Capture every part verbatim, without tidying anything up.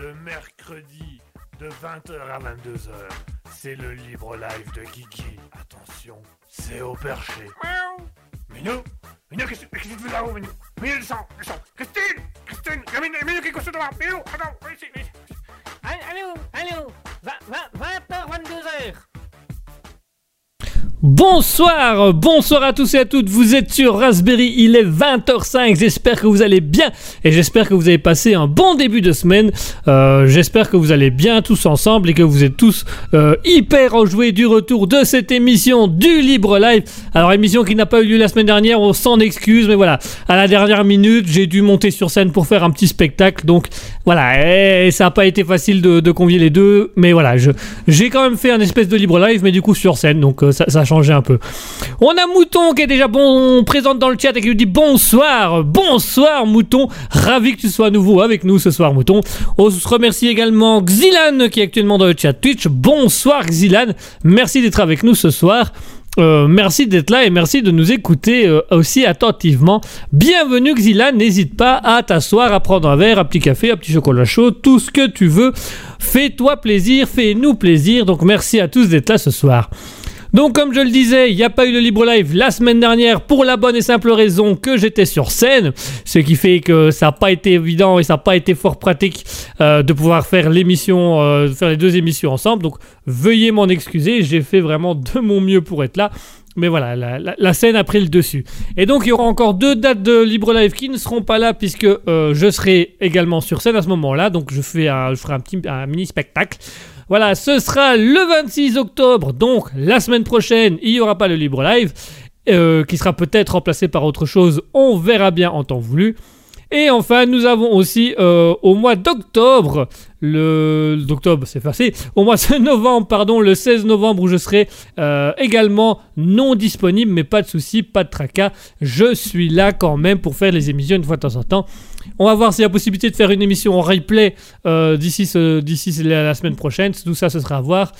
le mercredi de vingt heures à vingt-deux heures. C'est le libre live de Guigui. Attention, c'est au perché. Miaou. Minou, Minou, qu'est-ce que tu fais là-haut, Minou? Minou, le sang, le sang. Christine, Christine, il y a Minou, Minou qui est couché devant. Minou, attends, viens ici, viens ici. Allô, allô, vingt heures, vingt-deux heures. Bonsoir, bonsoir à tous et à toutes, vous êtes sur Raspberry, il est vingt heures cinq, j'espère que vous allez bien et j'espère que vous avez passé un bon début de semaine, euh, j'espère que vous allez bien tous ensemble et que vous êtes tous euh, hyper enjoués du retour de cette émission du Libre Live. Alors émission qui n'a pas eu lieu la semaine dernière, on s'en excuse, mais voilà, à la dernière minute j'ai dû monter sur scène pour faire un petit spectacle, donc voilà, et ça n'a pas été facile de, de convier les deux, mais voilà, je, j'ai quand même fait un espèce de Libre Live, mais du coup sur scène, donc euh, ça, ça changer un peu. On a Mouton qui est déjà bon présente dans le chat et qui nous dit bonsoir, bonsoir Mouton, ravi que tu sois à nouveau avec nous ce soir Mouton. On se remercie également Xilan qui est actuellement dans le chat Twitch. Bonsoir Xilan, merci d'être avec nous ce soir. Euh, merci d'être là et merci de nous écouter euh, aussi attentivement. Bienvenue Xila, n'hésite pas à t'asseoir, à prendre un verre, un petit café, un petit chocolat chaud, tout ce que tu veux. Fais-toi plaisir, fais-nous plaisir. Donc merci à tous d'être là ce soir. Donc comme je le disais, il n'y a pas eu de libre live la semaine dernière pour la bonne et simple raison que j'étais sur scène, ce qui fait que ça n'a pas été évident et ça n'a pas été fort pratique euh, de pouvoir faire l'émission, euh, faire les deux émissions ensemble. Donc veuillez m'en excuser, j'ai fait vraiment de mon mieux pour être là. Mais voilà, la, la, la scène a pris le dessus. Et donc, il y aura encore deux dates de Libre Live qui ne seront pas là, puisque euh, je serai également sur scène à ce moment-là. Donc, je, fais un, je ferai un, petit, un mini-spectacle. Voilà, ce sera le vingt-six octobre. Donc, la semaine prochaine, il n'y aura pas le Libre Live, euh, qui sera peut-être remplacé par autre chose. On verra bien en temps voulu. Et enfin, nous avons aussi euh, au mois d'octobre, le d'octobre c'est facile, au mois de novembre, pardon, le seize novembre où je serai euh, également non disponible, mais pas de soucis, pas de tracas, je suis là quand même pour faire les émissions une fois de temps en temps. On va voir s'il y a possibilité de faire une émission en replay euh, d'ici, ce, d'ici la, la semaine prochaine, tout ça ce sera à voir,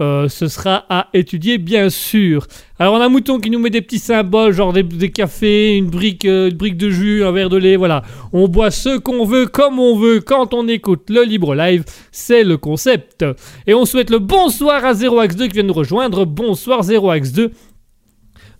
euh, ce sera à étudier bien sûr. Alors on a un Mouton qui nous met des petits symboles, genre des, des cafés, une brique, euh, une brique de jus, un verre de lait, voilà. On boit ce qu'on veut, comme on veut, quand on écoute le Libre Live, c'est le concept. Et on souhaite le bonsoir à zéro x deux qui vient nous rejoindre, bonsoir zéro x deux.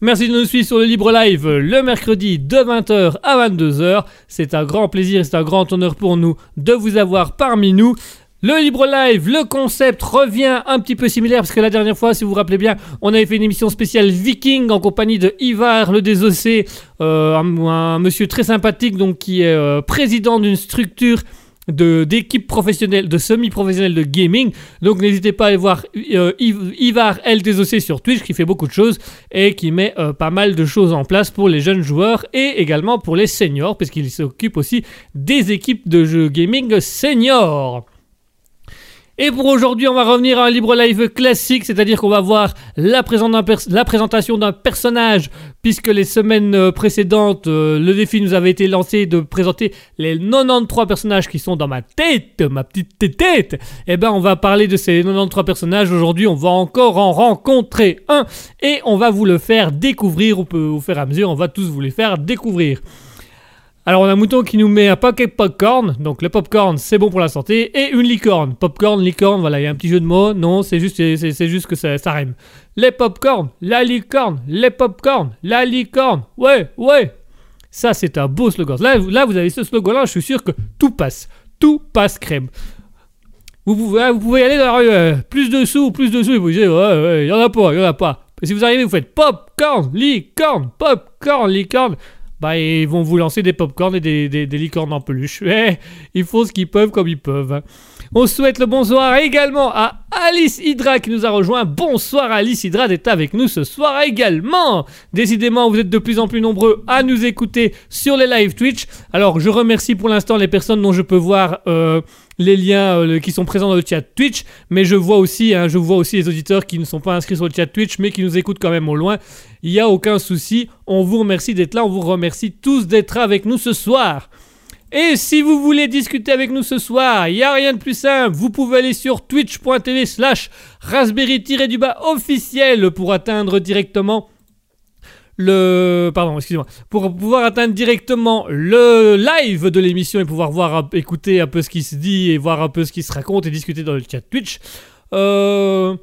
Merci de nous suivre sur le Libre Live le mercredi de vingt heures à vingt-deux heures. C'est un grand plaisir, c'est un grand honneur pour nous de vous avoir parmi nous. Le Libre Live, le concept revient un petit peu similaire parce que la dernière fois, si vous vous rappelez bien, on avait fait une émission spéciale Viking en compagnie de Ivar le Désossé, euh, un, un monsieur très sympathique donc qui est euh, président d'une structure de, d'équipe professionnelle, de semi-professionnelle de gaming. Donc n'hésitez pas à aller voir euh, IvarLTOC sur Twitch qui fait beaucoup de choses et qui met euh, pas mal de choses en place pour les jeunes joueurs et également pour les seniors parce qu'il s'occupe aussi des équipes de jeux gaming seniors. Et pour aujourd'hui, on va revenir à un Libre Live classique, c'est-à-dire qu'on va voir la, présent d'un pers- la présentation d'un personnage, puisque les semaines précédentes, euh, le défi nous avait été lancé de présenter les quatre-vingt-treize personnages qui sont dans ma tête, ma petite tête. Eh ben, on va parler de ces quatre-vingt-treize personnages. Aujourd'hui, on va encore en rencontrer un, et on va vous le faire découvrir, au fur et à mesure, on va tous vous les faire découvrir. Alors on a un Mouton qui nous met un paquet de popcorn, donc le popcorn c'est bon pour la santé, et une licorne. Popcorn, licorne, voilà, il y a un petit jeu de mots, non, c'est juste, c'est, c'est juste que ça, ça rime. Les popcorn, la licorne, les popcorn, la licorne, ouais, ouais. Ça c'est un beau slogan. Là, là vous avez ce slogan-là, je suis sûr que tout passe, tout passe crème. Vous pouvez, vous pouvez aller dans la rue, euh, plus de sous, plus de sous, et vous dites, ouais, ouais, il y en a pas, il y en a pas. Et si vous arrivez, vous faites popcorn, licorne, popcorn, licorne. Bah, ils vont vous lancer des pop-corn et des, des, des licornes en peluche. Mais ils font ce qu'ils peuvent comme ils peuvent. On souhaite le bonsoir également à Alice Hydra qui nous a rejoint. Bonsoir Alice Hydra d'être avec nous ce soir également. Décidément, vous êtes de plus en plus nombreux à nous écouter sur les live Twitch. Alors, je remercie pour l'instant les personnes dont je peux voir... Euh les liens euh, qui sont présents dans le chat Twitch, mais je vois aussi, hein, je vois aussi les auditeurs qui ne sont pas inscrits sur le chat Twitch, mais qui nous écoutent quand même au loin. Il n'y a aucun souci, on vous remercie d'être là, on vous remercie tous d'être avec nous ce soir. Et si vous voulez discuter avec nous ce soir, il n'y a rien de plus simple, vous pouvez aller sur twitch.tv slash raspberry-du-bas officiel pour atteindre directement... le... Pardon, excusez-moi. Pour pouvoir atteindre directement le live de l'émission et pouvoir voir, écouter un peu ce qui se dit et voir un peu ce qui se raconte et discuter dans le chat Twitch. Euh...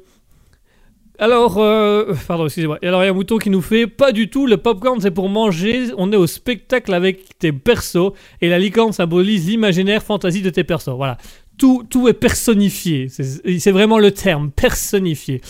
Alors, euh, pardon, excusez-moi. Alors, il y a un mouton qui nous fait pas du tout. Le popcorn, c'est pour manger. On est au spectacle avec tes persos. Et la licorne symbolise l'imaginaire fantasy de tes persos. Voilà. Tout, tout est personnifié. C'est vraiment le terme, personnifié.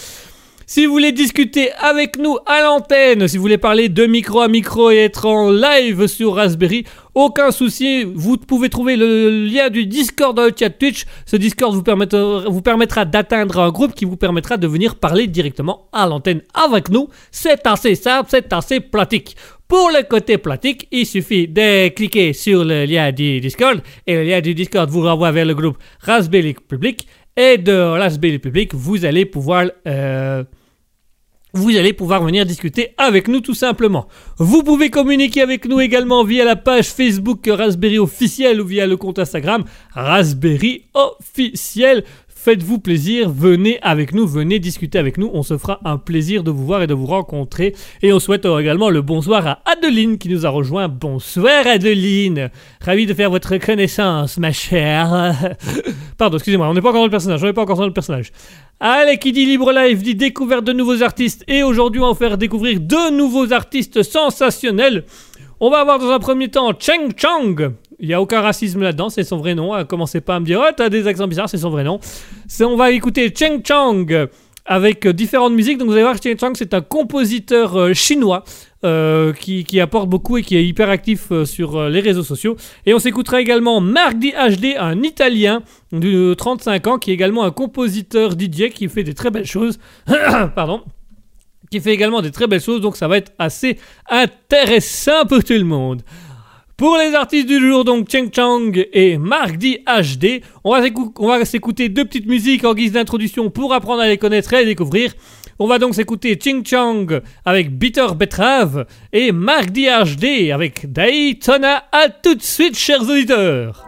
Si vous voulez discuter avec nous à l'antenne, si vous voulez parler de micro à micro et être en live sur Raspberry, aucun souci, vous pouvez trouver le lien du Discord dans le chat Twitch. Ce Discord vous permettra, vous permettra d'atteindre un groupe qui vous permettra de venir parler directement à l'antenne avec nous. C'est assez simple, c'est assez pratique. Pour le côté pratique, il suffit de cliquer sur le lien du Discord et le lien du Discord vous renvoie vers le groupe Raspberry Public. Et de Raspberry Public, vous allez pouvoir... Euh Vous allez pouvoir venir discuter avec nous tout simplement. Vous pouvez communiquer avec nous également via la page Facebook Raspberry Officiel ou via le compte Instagram Raspberry Officiel. Faites-vous plaisir, venez avec nous, venez discuter avec nous. On se fera un plaisir de vous voir et de vous rencontrer. Et on souhaite également le bonsoir à Adeline qui nous a rejoint. Bonsoir Adeline, ravi de faire votre connaissance ma chère. Pardon, excusez-moi, on n'est pas encore dans le personnage, on n'est pas encore dans le personnage. Allez, qui dit Libre Live dit découverte de nouveaux artistes. Et aujourd'hui, on va faire découvrir deux nouveaux artistes sensationnels. On va avoir dans un premier temps Ching Chang. Il n'y a aucun racisme là-dedans, c'est son vrai nom. Commencez pas à me dire, oh, t'as des accents bizarres, c'est son vrai nom. On va écouter Ching Chang avec différentes musiques. Donc vous allez voir, Ching Chang, c'est un compositeur euh, chinois euh, qui, qui apporte beaucoup et qui est hyper actif euh, sur euh, les réseaux sociaux. Et on s'écoutera également Mark D. H D, un Italien de trente-cinq ans, qui est également un compositeur D J qui fait des très belles choses. Pardon. Qui fait également des très belles choses, donc ça va être assez intéressant pour tout le monde. Pour les artistes du jour, donc Ching Chang et Mark D. H D, on va s'écouter deux petites musiques en guise d'introduction pour apprendre à les connaître et les découvrir. On va donc s'écouter Ching Chang avec Bitter Betrave et Mark D. H D avec Daytona. À tout de suite, chers auditeurs!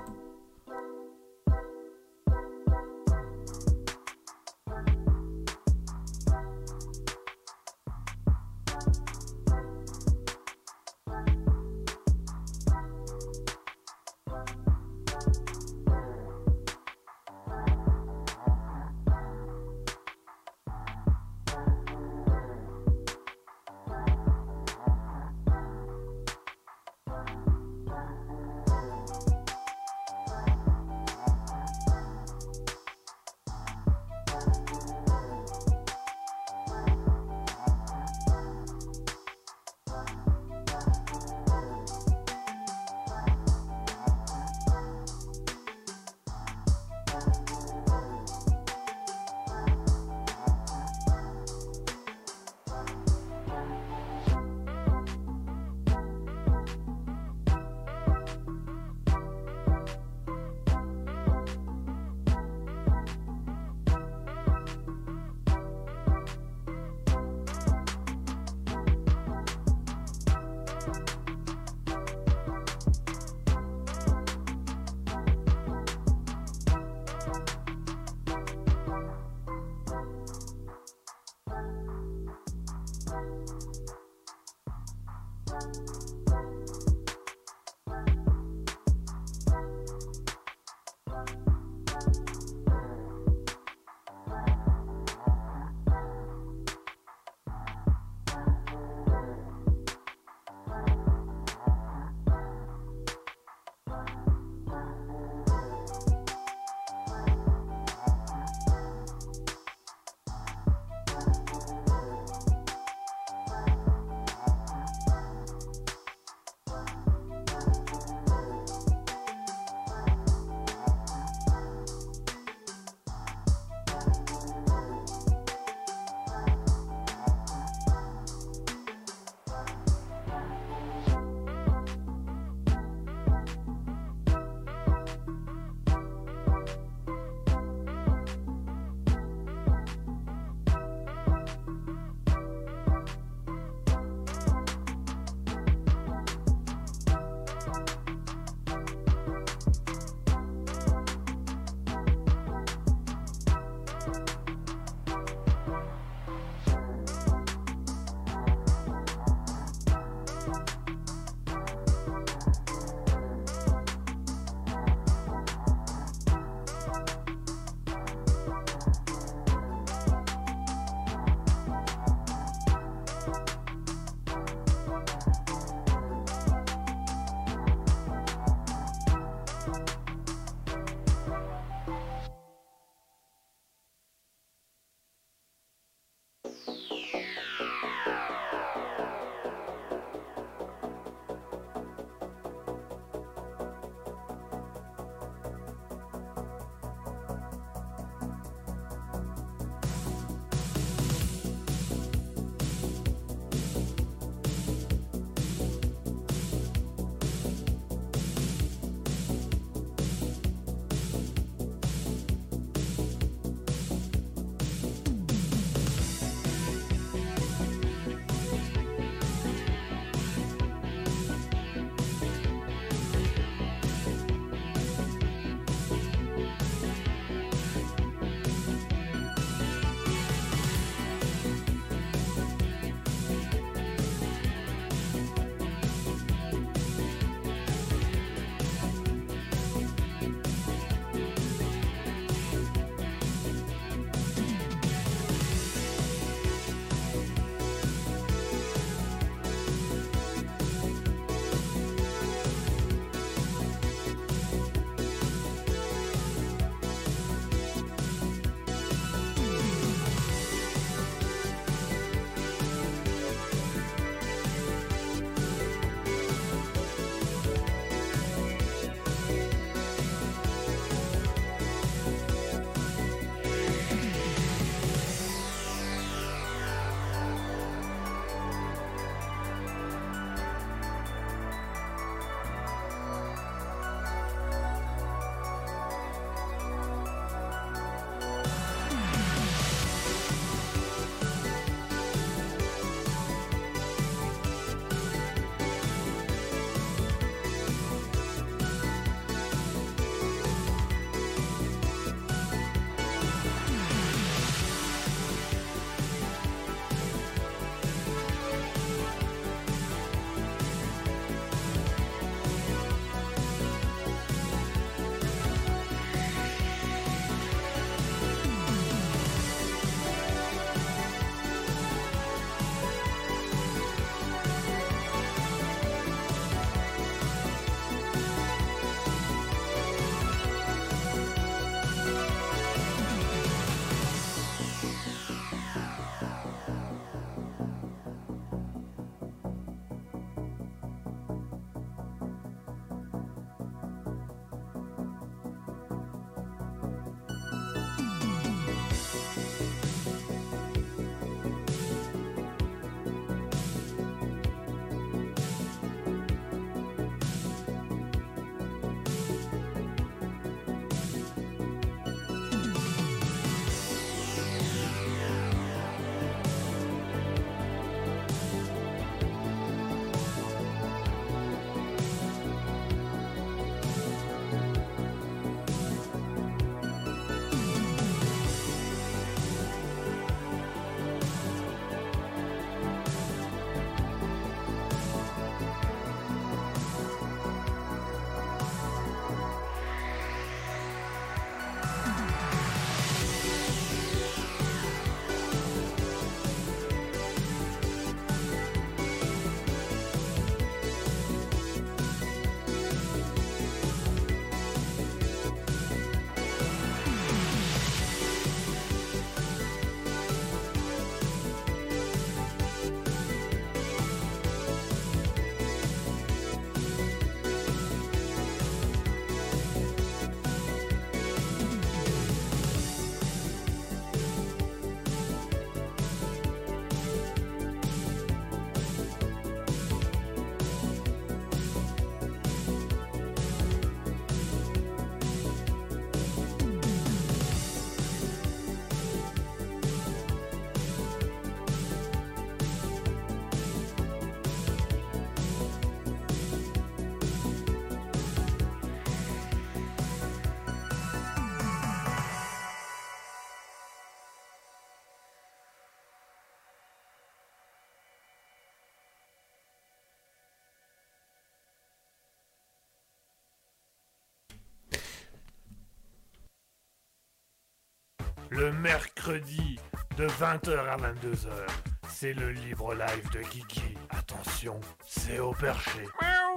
le mercredi de vingt heures à vingt-deux heures. C'est le libre live de Guigui. Attention, c'est au perché. Miaou.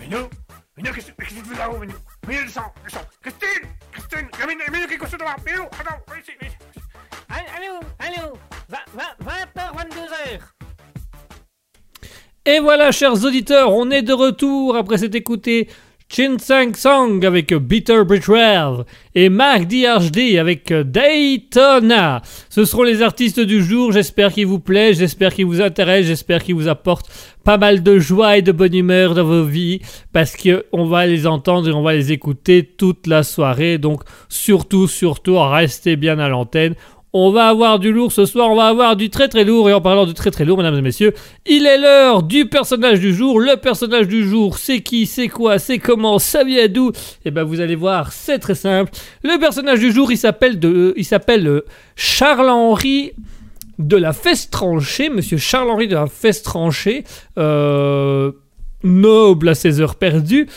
Minou, Minou, qu'est-ce que tu fais là-haut, Minou? Minou, descends, descends. Christine, Christine, Minou, qu'est-ce que tu fais là-haut? Minou, attends, viens ici, viens ici. Allô, allô, vingt heures, vingt-deux heures. Et voilà, chers auditeurs, on est de retour après s'être écouté Ching Chang avec Bitter Betrayal et Mark D. H D avec Daytona. Ce seront les artistes du jour. J'espère qu'ils vous plaisent, j'espère qu'ils vous intéressent, j'espère qu'ils vous apportent pas mal de joie et de bonne humeur dans vos vies, parce qu'on va les entendre et on va les écouter toute la soirée. Donc surtout, surtout, restez bien à l'antenne. On va avoir du lourd ce soir, on va avoir du très très lourd. Et en parlant du très très lourd, mesdames et messieurs, il est l'heure du personnage du jour. Le personnage du jour, c'est qui, c'est quoi, c'est comment, ça vient d'où? Et bien vous allez voir, c'est très simple. Le personnage du jour, il s'appelle de, il s'appelle Charles-Henri de la Fesse-Tranchée. Monsieur Charles-Henri de la Fesse-Tranchée, euh, noble à ses heures perdues.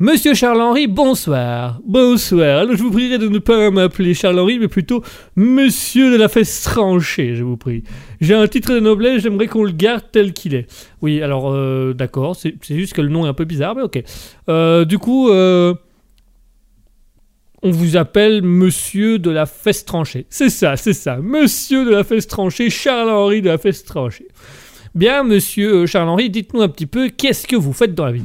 Monsieur Charles-Henri, bonsoir. Bonsoir. Alors, je vous prierai de ne pas m'appeler Charles-Henri, mais plutôt Monsieur de la Fesse-Tranchée, je vous prie. J'ai un titre de noblesse, j'aimerais qu'on le garde tel qu'il est. Oui, alors, euh, d'accord, c'est, c'est juste que le nom est un peu bizarre, mais ok. Euh, du coup, euh, on vous appelle Monsieur de la Fesse-Tranchée. C'est ça, c'est ça. Monsieur de la Fesse-Tranchée, Charles-Henri de la Fesse-Tranchée. Bien, Monsieur Charles-Henri, dites-nous un petit peu, qu'est-ce que vous faites dans la vie?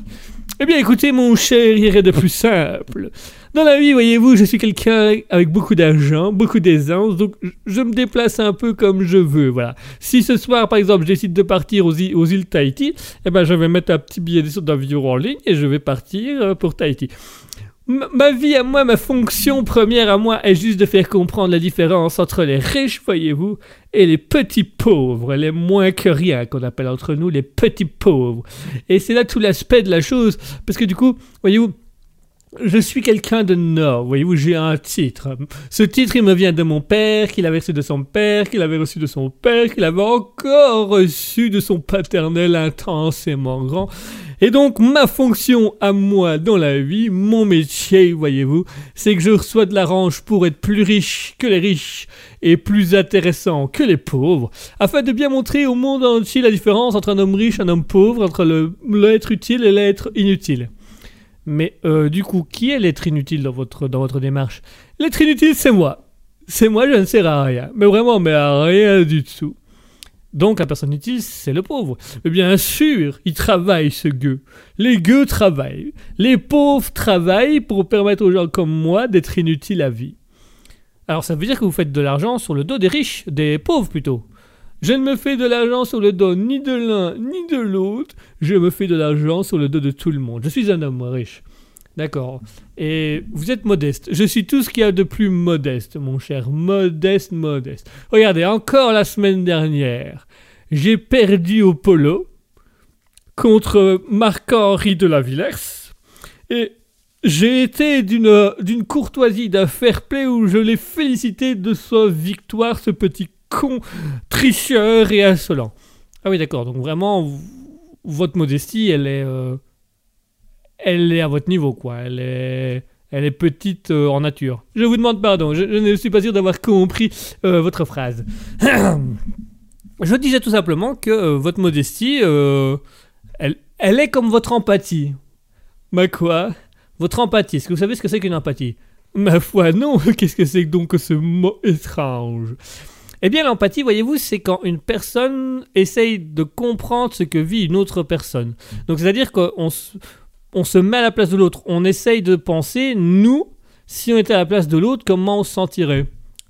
Eh bien, écoutez, mon cher, il est de plus simple. Dans la vie, voyez-vous, je suis quelqu'un avec beaucoup d'argent, beaucoup d'aisance, donc je me déplace un peu comme je veux, voilà. Si ce soir, par exemple, je décide de partir aux, îles, aux îles Tahiti, eh bien, je vais mettre un petit billet d'avion en ligne et je vais partir pour Tahiti. M- ma vie à moi, ma fonction première à moi est juste de faire comprendre la différence entre les riches, voyez-vous, et les petits pauvres, les moins que rien, qu'on appelle entre nous les petits pauvres. Et c'est là tout l'aspect de la chose, parce que du coup, voyez-vous, je suis quelqu'un de noble, voyez-vous, j'ai un titre. Ce titre, il me vient de mon père, qu'il avait reçu de son père, qu'il avait reçu de son père, qu'il avait encore reçu de son paternel intensément grand. Et donc, ma fonction à moi dans la vie, mon métier, voyez-vous, c'est que je reçois de l'argent pour être plus riche que les riches et plus intéressant que les pauvres, afin de bien montrer au monde entier la différence entre un homme riche et un homme pauvre, entre le, l'être utile et l'être inutile. Mais euh, du coup, qui est l'être inutile dans votre, dans votre démarche? L'être inutile, c'est moi. C'est moi, je ne sers à rien. Mais vraiment, mais à rien du tout. Donc, la personne utile, c'est le pauvre. Mais bien sûr, il travaille, ce gueux. Les gueux travaillent. Les pauvres travaillent pour permettre aux gens comme moi d'être inutiles à vie. Alors, ça veut dire que vous faites de l'argent sur le dos des riches, des pauvres plutôt. Je ne me fais de l'argent sur le dos ni de l'un ni de l'autre. Je me fais de l'argent sur le dos de tout le monde. Je suis un homme riche. D'accord. Et vous êtes modeste. Je suis tout ce qu'il y a de plus modeste, mon cher. Modeste, modeste. Regardez, encore la semaine dernière, j'ai perdu au polo contre Marc-Henri de la Villers. Et j'ai été d'une, d'une courtoisie, d'un fair play où je l'ai félicité de sa victoire, ce petit con, tricheur et insolent. Ah oui, d'accord, donc vraiment, v- votre modestie, elle est, euh, elle est à votre niveau, quoi. Elle est, elle est petite euh, en nature. Je vous demande pardon, je, je ne suis pas sûr d'avoir compris euh, votre phrase. Je disais tout simplement que euh, votre modestie, euh, elle, elle est comme votre empathie. Ma quoi? Votre empathie, est-ce que vous savez ce que c'est qu'une empathie? Ma foi, non, qu'est-ce que c'est donc que ce mot étrange? Eh bien, l'empathie, voyez-vous, c'est quand une personne essaye de comprendre ce que vit une autre personne. Donc, c'est-à-dire qu'on se, on se met à la place de l'autre. On essaye de penser, nous, si on était à la place de l'autre, comment on se sentirait?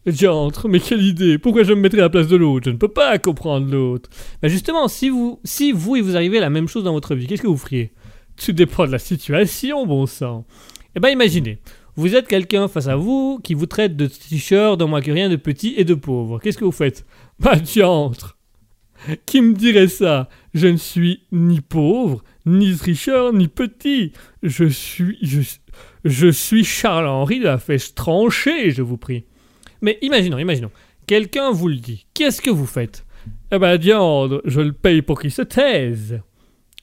Diantre, mais quelle idée! Pourquoi je me mettrais à la place de l'autre? Je ne peux pas comprendre l'autre. Ben justement, si vous, si vous, il vous arrivez la même chose dans votre vie, qu'est-ce que vous feriez? Tout dépend de la situation, bon sang. Eh bien, imaginez. Vous êtes quelqu'un face à vous qui vous traite de tricheur, de moins que rien, de petit et de pauvre. Qu'est-ce que vous faites? Bah, diantre! Qui me dirait ça? Je ne suis ni pauvre, ni tricheur, ni petit. Je suis... Je, je suis Charles-Henri de la Fesse-Tranchée, je vous prie. Mais imaginons, imaginons. Quelqu'un vous le dit. Qu'est-ce que vous faites? Eh ben, diantre, je le paye pour qu'il se taise.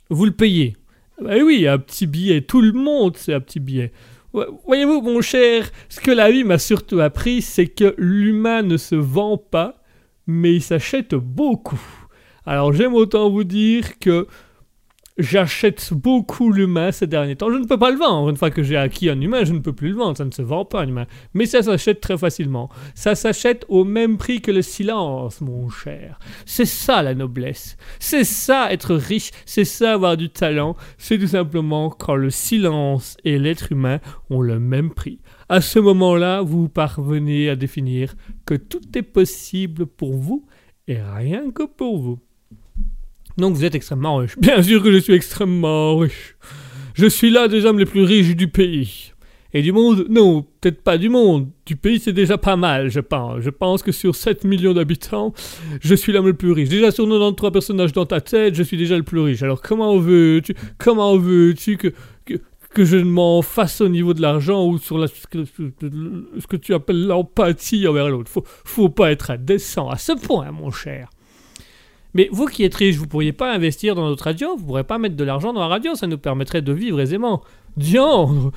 Vous le payez. Eh ben oui, un petit billet. Tout le monde, c'est un petit billet. Voyez-vous, mon cher, ce que la vie m'a surtout appris, c'est que l'humain ne se vend pas, mais il s'achète beaucoup. Alors j'aime autant vous dire que j'achète beaucoup l'humain ces derniers temps. Je ne peux pas le vendre. Une fois que j'ai acquis un humain, je ne peux plus le vendre. Ça ne se vend pas, un humain. Mais ça s'achète très facilement. Ça s'achète au même prix que le silence, mon cher. C'est ça la noblesse. C'est ça être riche. C'est ça avoir du talent. C'est tout simplement quand le silence et l'être humain ont le même prix. À ce moment-là, vous parvenez à définir que tout est possible pour vous et rien que pour vous. Donc vous êtes extrêmement riche. Bien sûr que je suis extrêmement riche. Je suis l'un des hommes les plus riches du pays. Et du monde, non, peut-être pas du monde. Du pays, c'est déjà pas mal, je pense. Je pense que sur sept millions d'habitants, je suis l'homme le plus riche. Déjà sur quatre-vingt-treize personnages dans ta tête, je suis déjà le plus riche. Alors comment veux-tu, comment veux-tu que, que, que je ne m'en fasse au niveau de l'argent ou sur la, ce, que, ce que tu appelles l'empathie envers l'autre? Faut, faut pas être indécent à ce point, mon cher. Mais vous qui êtes riche, vous pourriez pas investir dans notre radio, vous pourrez pas mettre de l'argent dans la radio, ça nous permettrait de vivre aisément. Diandre!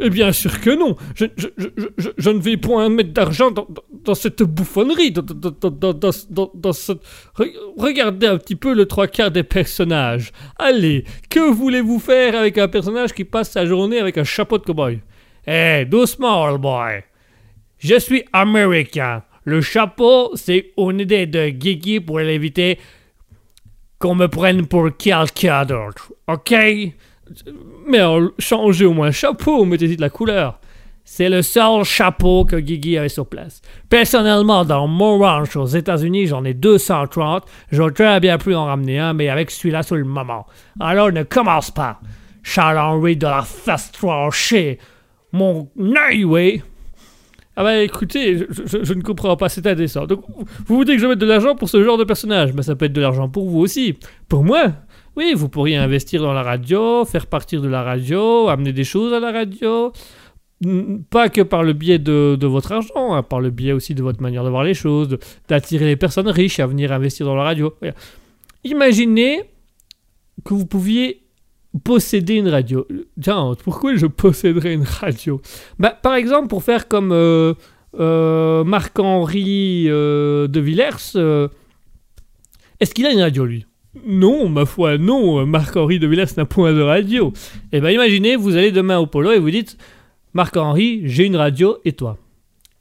Eh bien sûr que non! Je, je, je, je, je ne vais point mettre d'argent dans, dans, dans cette bouffonnerie, dans, dans, dans, dans, dans, dans cette... Regardez un petit peu le trois quarts des personnages. Allez, que voulez-vous faire avec un personnage qui passe sa journée avec un chapeau de cow-boy? Eh, hey, doucement, old boy! Je suis américain! Le chapeau, c'est une idée de Guigui pour éviter qu'on me prenne pour quelqu'un d'autre. Ok? Mais changez au moins le chapeau, mettez-y de la couleur. C'est le seul chapeau que Guigui avait sur place. Personnellement, dans mon ranch aux États-Unis, j'en ai deux cent trente. J'aurais très bien pu en ramener un, mais avec celui-là sur le moment. Alors ne commence pas. Charles-Henri de la Fesse-Tranchée. Mon highway. Ah bah écoutez, je, je, je ne comprends pas, c'est indécent. Donc, vous vous dites que je vais mettre de l'argent pour ce genre de personnage, mais ça peut être de l'argent pour vous aussi. Pour moi, oui, vous pourriez investir dans la radio, faire partir de la radio, amener des choses à la radio. Pas que par le biais de, de votre argent, hein, par le biais aussi de votre manière de voir les choses, de, d'attirer les personnes riches à venir investir dans la radio. Imaginez que vous pouviez posséder une radio. Tiens, pourquoi je posséderais une radio? Bah, par exemple, pour faire comme euh, euh, Marc-Henri euh, de la Villers, euh, est-ce qu'il a une radio, lui? Non, ma foi, non. Marc-Henri de la Villers n'a point de radio. Eh bien, imaginez, vous allez demain au polo et vous dites « Marc-Henri, j'ai une radio, et toi ?»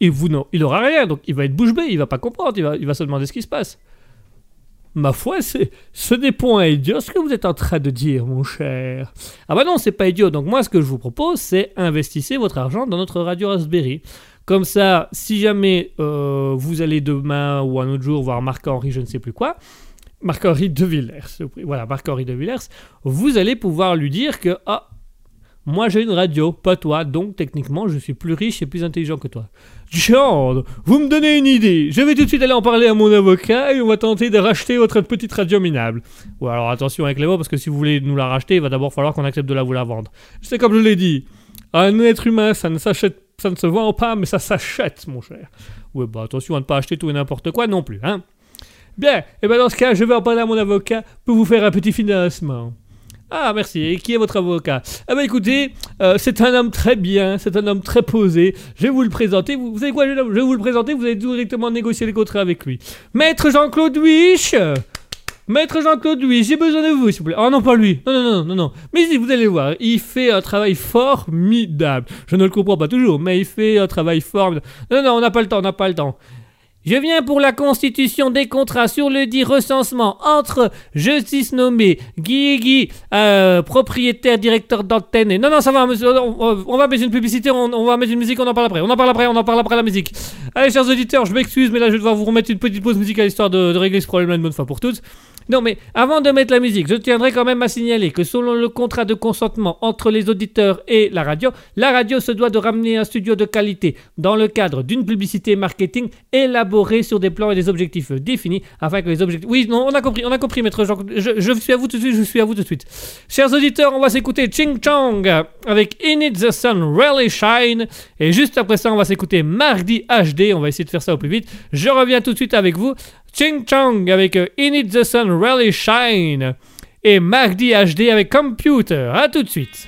Et vous, non. Il n'aura rien, donc il va être bouche bée, il ne va pas comprendre, il va, il va se demander ce qui se passe. Ma foi, c'est, ce n'est point idiot ce que vous êtes en train de dire, mon cher. Ah bah non, c'est pas idiot. Donc moi, ce que je vous propose, c'est investissez votre argent dans notre radio Raspberry. Comme ça, si jamais euh, vous allez demain ou un autre jour voir Marc-Henri, je ne sais plus quoi, Marc-Henri de Villers, voilà, Marc-Henri de Villers, vous allez pouvoir lui dire que « Ah, moi j'ai une radio, pas toi, donc techniquement je suis plus riche et plus intelligent que toi. » Genre, vous me donnez une idée. Je vais tout de suite aller en parler à mon avocat et on va tenter de racheter votre petite radio minable. Ou alors attention avec les mots parce que si vous voulez nous la racheter, il va d'abord falloir qu'on accepte de la vous la vendre. C'est comme je l'ai dit, un être humain, ça ne s'achète, ça ne se vend pas, mais ça s'achète, mon cher. Ouais, bah attention à ne pas acheter tout et n'importe quoi non plus, hein. Bien, et ben dans ce cas, je vais en parler à mon avocat pour vous faire un petit financement. Ah, merci. Et qui est votre avocat? Ah bah écoutez, euh, c'est un homme très bien, c'est un homme très posé. Je vais vous le présenter. Vous, vous savez quoi, je vais vous le présenter, vous allez directement négocier les contrats avec lui. Maître Jean-Claude Wish. Maître Jean-Claude Wish, j'ai besoin de vous, s'il vous plaît. Oh non, pas lui. Non, non, non, non, non. Mais si, vous allez voir, il fait un travail formidable. Je ne le comprends pas toujours, mais il fait un travail formidable. Non, non, on n'a pas le temps, on n'a pas le temps. Je viens pour la constitution des contrats sur le dit recensement entre justice nommé Guigui, euh, propriétaire, directeur d'antenne et... Non, non, ça va, monsieur, on, on va mettre une publicité, on, on va mettre une musique, on en parle après, on en parle après, on en parle après la musique. Allez, chers auditeurs, je m'excuse, mais là, je vais devoir vous remettre une petite pause musicale histoire de, de régler ce problème-là une bonne fois pour toutes. Non, mais avant de mettre la musique, je tiendrai quand même à signaler que selon le contrat de consentement entre les auditeurs et la radio, la radio se doit de ramener un studio de qualité dans le cadre d'une publicité marketing élaborée sur des plans et des objectifs définis afin que les objectifs... Oui, non, on a compris, on a compris, maître Jean... Je, je suis à vous tout de suite, je suis à vous tout de suite. Chers auditeurs, on va s'écouter Ching Chang avec In It The Sun Really Shine. Et juste après ça, on va s'écouter Mark D. H D. On va essayer de faire ça au plus vite. Je reviens tout de suite avec vous. Ching Chang avec In It The Sun Really Shine et Mark D H D avec Computer. À tout de suite.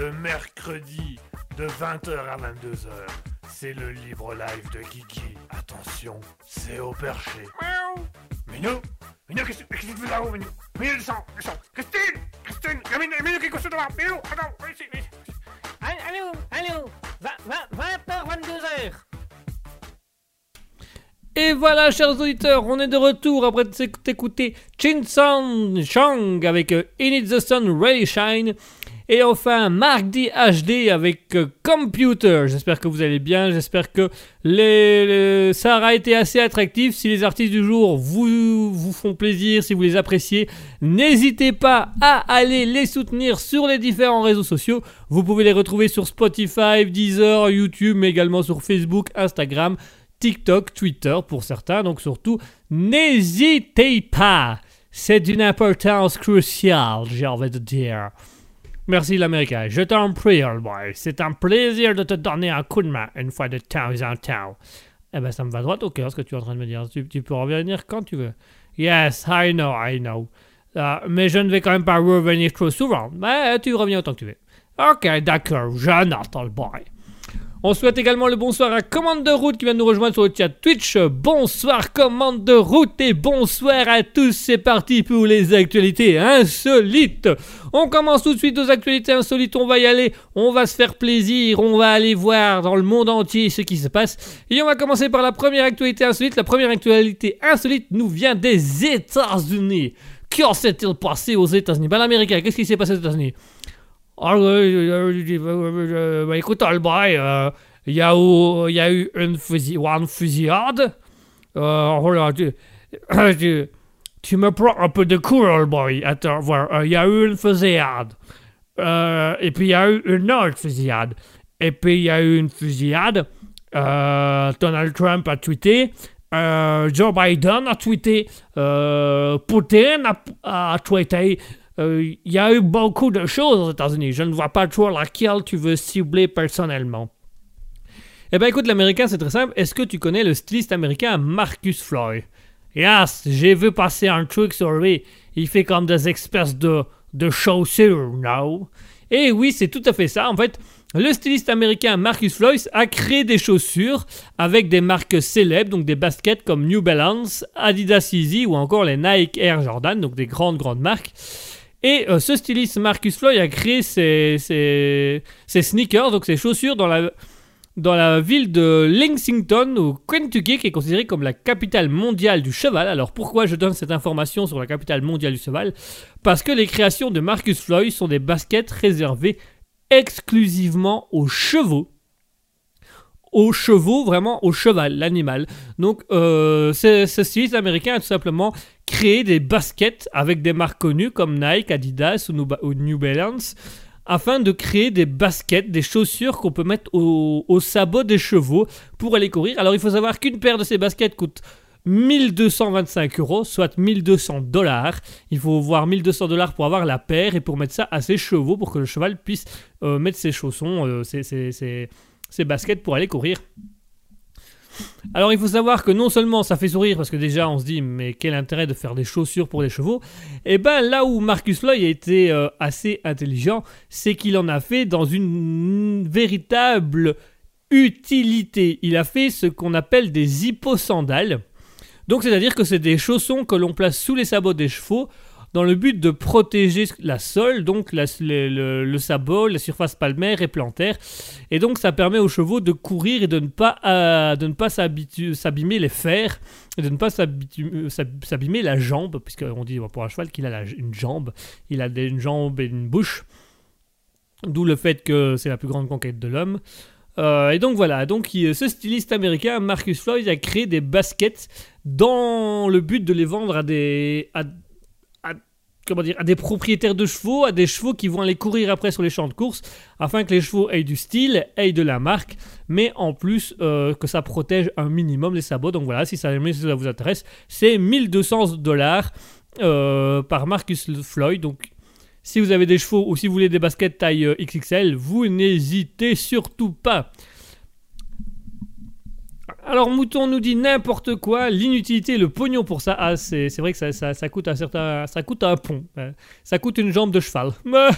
Le mercredi de vingt heures à vingt-deux heures, c'est le libre live de Guigui. Attention, c'est au perché. Miaou. Minou, Minou, qu'est-ce que tu fais là-haut, Minou? Minou, le sang, le sang. Christine, Christine, Minou, Minou, qu'est-ce que tu dois? Minou, attends, viens ici, viens ici. Allô, allô, vingt heures, vingt-deux heures. Et voilà, chers auditeurs, on est de retour après t'écouter Ching Chang avec In It The Sun Really Shine. Et enfin, Mark D. H D avec euh, Computer. J'espère que vous allez bien. J'espère que les, les... ça aura été assez attractif. Si les artistes du jour vous, vous font plaisir, si vous les appréciez, n'hésitez pas à aller les soutenir sur les différents réseaux sociaux. Vous pouvez les retrouver sur Spotify, Deezer, YouTube, mais également sur Facebook, Instagram, TikTok, Twitter pour certains. Donc surtout, n'hésitez pas. C'est d'une importance cruciale, j'ai envie de dire. Merci l'Américain, je t'en prie, old boy. C'est un plaisir de te donner un coup de main une fois de temps en temps. Eh ben, ça me va droit au cœur ce que tu es en train de me dire. Tu, tu peux revenir quand tu veux. Yes, I know, I know. Uh, mais je ne vais quand même pas revenir trop souvent. Mais tu reviens autant que tu veux. Ok, d'accord, je note, old boy. On souhaite également le bonsoir à Commande de Route qui vient de nous rejoindre sur le chat Twitch. Bonsoir Commande de Route et bonsoir à tous, c'est parti pour les actualités insolites. On commence tout de suite aux actualités insolites, on va y aller, on va se faire plaisir, on va aller voir dans le monde entier ce qui se passe. Et on va commencer par la première actualité insolite. La première actualité insolite nous vient des États-Unis. Qu'en s'est-il passé aux États-Unis? Ben l'Américain, qu'est-ce qui s'est passé aux États-Unis? Bah écoute, Albaï, euh, il y, y a eu une, fusi, une fusillade. Euh, oh là, tu, tu, tu me prends un peu de cours, Albaï. Attends, voilà, il euh, y a eu une fusillade. Euh, et puis il y a eu une autre fusillade. Et puis il y a eu une fusillade. Euh, Donald Trump a tweeté. Euh, Joe Biden a tweeté. Euh, Poutine a, a tweeté. Il euh, y a eu beaucoup de choses aux États-Unis. Je ne vois pas toujours laquelle tu veux cibler personnellement. Eh bien, écoute, l'américain, c'est très simple. Est-ce que tu connais le styliste américain Marcus Floyd? Yes, j'ai vu passer un truc sur lui. Il fait comme des espèces de, de chaussures, no? Et oui, c'est tout à fait ça. En fait, le styliste américain Marcus Floyd a créé des chaussures avec des marques célèbres, donc des baskets comme New Balance, Adidas Yeezy ou encore les Nike Air Jordan, donc des grandes, grandes marques. Et euh, ce styliste Marcus Floyd a créé ses, ses, ses sneakers, donc ses chaussures, dans la, dans la ville de Lexington, au Kentucky, qui est considérée comme la capitale mondiale du cheval. Alors pourquoi je donne cette information sur la capitale mondiale du cheval? Parce que les créations de Marcus Floyd sont des baskets réservées exclusivement aux chevaux. Aux chevaux, vraiment au cheval, l'animal. Donc euh, ce styliste américain a tout simplement créé des baskets avec des marques connues comme Nike, Adidas ou New Balance afin de créer des baskets, des chaussures qu'on peut mettre au, au sabot des chevaux pour aller courir. Alors il faut savoir qu'une paire de ces baskets coûte mille deux cent vingt-cinq euros, soit mille deux cents dollars. Il faut avoir mille deux cents dollars pour avoir la paire et pour mettre ça à ses chevaux pour que le cheval puisse euh, mettre ses chaussons, euh, ses... ses, ses ces baskets pour aller courir. Alors il faut savoir que non seulement ça fait sourire parce que déjà on se dit mais quel intérêt de faire des chaussures pour des chevaux, et ben là où Marcus Floyd a été euh, assez intelligent, c'est qu'il en a fait dans une véritable utilité. Il a fait ce qu'on appelle des hyposandales. Donc c'est-à-dire que c'est des chaussons que l'on place sous les sabots des chevaux dans le but de protéger la sole, donc la, le, le, le sabot, la surface palmaire et plantaire. Et donc ça permet aux chevaux de courir et de ne pas, euh, de ne pas s'abîmer les fers, et de ne pas s'abîmer la jambe, puisqu'on dit pour un cheval qu'il a la, une jambe, il a des, une jambe et une bouche, d'où le fait que c'est la plus grande conquête de l'homme. Euh, et donc voilà, donc il, ce styliste américain Marcus Floyd a créé des baskets dans le but de les vendre à des... À, Comment dire, à des propriétaires de chevaux, à des chevaux qui vont aller courir après sur les champs de course, afin que les chevaux aient du style, aient de la marque, mais en plus euh, que ça protège un minimum les sabots. Donc voilà, si ça, si ça vous intéresse, c'est mille deux cents dollars euh, par Marcus Floyd. Donc si vous avez des chevaux ou si vous voulez des baskets taille X X L, vous n'hésitez surtout pas. Alors Mouton nous dit n'importe quoi, l'inutilité, le pognon pour ça. Ah, c'est, c'est vrai que ça, ça, ça coûte un certain, ça coûte un pont, ça coûte une jambe de cheval. Mais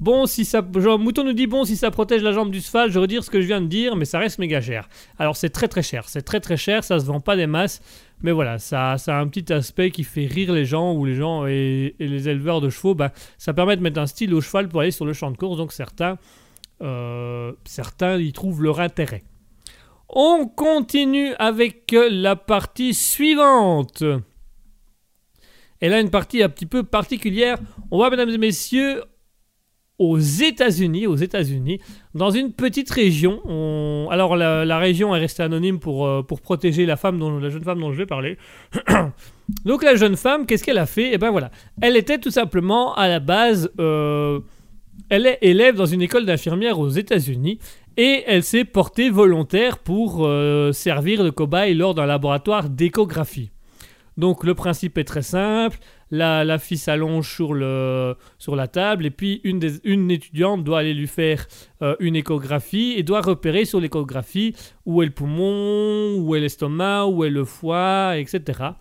Bon, si ça... Genre, Mouton nous dit, bon, si ça protège la jambe du cheval, je redire ce que je viens de dire, mais ça reste méga cher. Alors, c'est très très cher, c'est très très cher, ça se vend pas des masses, mais voilà, ça, ça a un petit aspect qui fait rire les gens, ou les gens et, et les éleveurs de chevaux, bah, ça permet de mettre un style au cheval pour aller sur le champ de course, donc certains, euh, certains y trouvent leur intérêt. On continue avec la partie suivante. Et là, une partie un petit peu particulière. On va, mesdames et messieurs, aux États-Unis, aux États-Unis, dans une petite région. On... Alors, la, la région est restée anonyme pour, euh, pour protéger la femme, dont, la jeune femme dont je vais parler. Donc, la jeune femme, qu'est-ce qu'elle a fait? Eh bien, voilà. Elle était tout simplement, à la base, euh, elle est élève dans une école d'infirmières aux États-Unis. Et elle s'est portée volontaire pour euh, servir de cobaye lors d'un laboratoire d'échographie. Donc le principe est très simple, la, la fille s'allonge sur, le, sur la table et puis une, des, une étudiante doit aller lui faire euh, une échographie et doit repérer sur l'échographie où est le poumon, où est l'estomac, où est le foie, et cetera.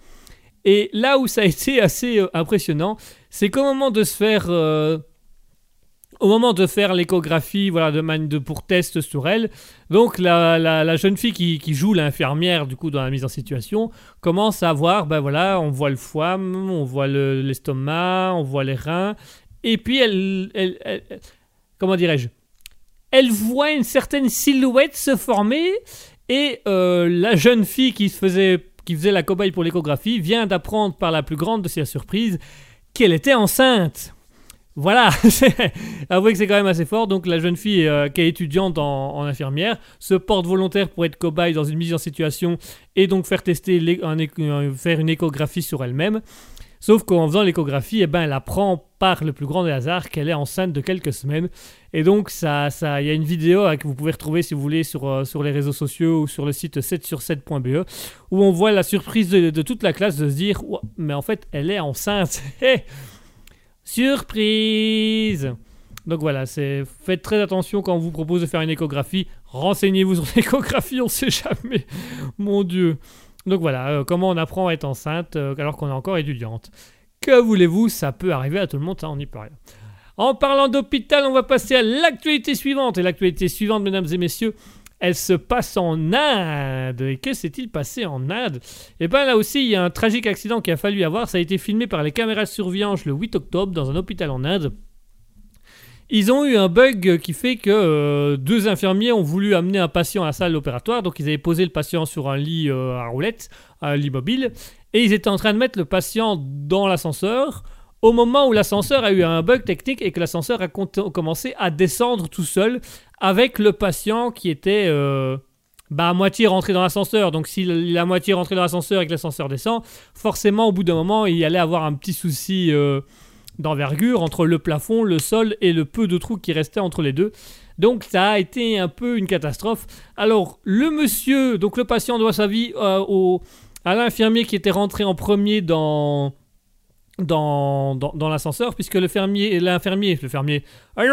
Et là où ça a été assez euh, impressionnant, c'est qu'au moment de se faire... Euh, Au moment de faire l'échographie, voilà, de, de pour test sur elle, donc la, la, la jeune fille qui, qui joue l'infirmière du coup dans la mise en situation commence à voir, ben voilà, on voit le foie, on voit le, l'estomac, on voit les reins, et puis elle, elle, elle, elle comment dirais-je, elle voit une certaine silhouette se former, et euh, la jeune fille qui faisait, qui faisait la cobaye pour l'échographie vient d'apprendre par la plus grande de ses surprises qu'elle était enceinte. Voilà, avouez que c'est quand même assez fort. Donc la jeune fille euh, qui est étudiante en, en infirmière se porte volontaire pour être cobaye dans une mise en situation et donc faire tester les, un, un, faire une échographie sur elle-même. Sauf qu'en faisant l'échographie, eh ben, elle apprend par le plus grand des hasards qu'elle est enceinte de quelques semaines. Et donc ça, ça, y a une vidéo hein, que vous pouvez retrouver si vous voulez sur, euh, sur les réseaux sociaux ou sur le site sept sur sept point b e où on voit la surprise de, de toute la classe de se dire ouais, « mais en fait, elle est enceinte !» Surprise! Donc voilà, c'est... faites très attention quand on vous propose de faire une échographie. Renseignez-vous sur l'échographie, on ne sait jamais. Mon Dieu. Donc voilà, euh, comment on apprend à être enceinte euh, alors qu'on est encore étudiante. Que voulez-vous, ça peut arriver à tout le monde, ça, on n'y peut rien. En parlant d'hôpital, on va passer à l'actualité suivante. Et l'actualité suivante, mesdames et messieurs, elle se passe en Inde. Et que s'est-il passé en Inde? Et bien là aussi, il y a un tragique accident qu'il a fallu avoir. Ça a été filmé par les caméras de surveillance le huit octobre dans un hôpital en Inde. Ils ont eu un bug qui fait que euh, deux infirmiers ont voulu amener un patient à la salle opératoire. Donc ils avaient posé le patient sur un lit euh, à roulette, un lit mobile. Et ils étaient en train de mettre le patient dans l'ascenseur au moment où l'ascenseur a eu un bug technique et que l'ascenseur a commencé à descendre tout seul avec le patient qui était euh, bah, à moitié rentré dans l'ascenseur. Donc s'il est à moitié rentré dans l'ascenseur et que l'ascenseur descend, forcément au bout d'un moment, il allait avoir un petit souci euh, d'envergure entre le plafond, le sol et le peu de trous qui restaient entre les deux. Donc ça a été un peu une catastrophe. Alors le monsieur, donc le patient doit sa vie euh, au, à l'infirmier qui était rentré en premier dans... Dans, dans, dans l'ascenseur, puisque le fermier, l'infirmier, le fermier, je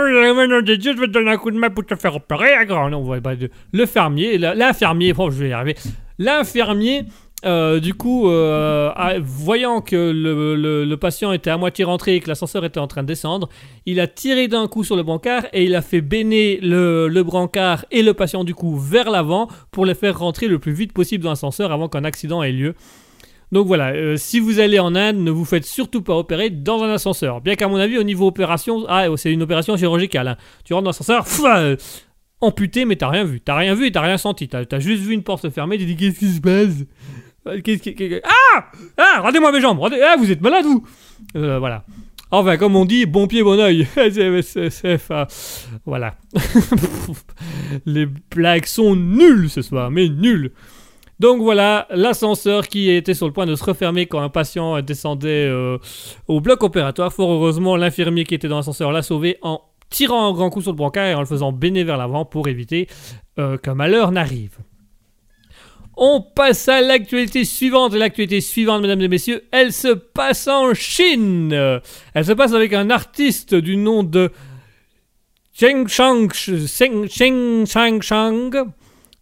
vais te donner un coup de main pour te faire opérer, le fermier, l'infirmier, oh, je vais y arriver, l'infirmier, euh, du coup, euh, voyant que le, le, le patient était à moitié rentré et que l'ascenseur était en train de descendre, il a tiré d'un coup sur le brancard et il a fait béner le, le brancard et le patient, du coup, vers l'avant pour les faire rentrer le plus vite possible dans l'ascenseur avant qu'un accident ait lieu. Donc voilà, euh, si vous allez en Inde, ne vous faites surtout pas opérer dans un ascenseur. Bien qu'à mon avis, au niveau opération, ah, c'est une opération chirurgicale. Hein. Tu rentres dans l'ascenseur, pff, euh, amputé, mais t'as rien vu. T'as rien vu et t'as rien senti. T'as, t'as juste vu une porte se fermer, t'es dit qu'est-ce qui se passe? qu'est-ce qui, qu'est-ce qui... Ah Ah Rendez-moi mes jambes rendez... Ah, vous êtes malade, vous euh, Voilà. Enfin, comme on dit, bon pied, bon oeil. Voilà. Les blagues sont nulles ce soir, mais nulles. Donc voilà, l'ascenseur qui était sur le point de se refermer quand un patient descendait euh, au bloc opératoire. Fort heureusement, l'infirmier qui était dans l'ascenseur l'a sauvé en tirant un grand coup sur le brancard et en le faisant béner vers l'avant pour éviter euh, qu'un malheur n'arrive. On passe à l'actualité suivante. L'actualité suivante, mesdames et messieurs, elle se passe en Chine. Elle se passe avec un artiste du nom de Ching Chang... Ching Chang... Chang...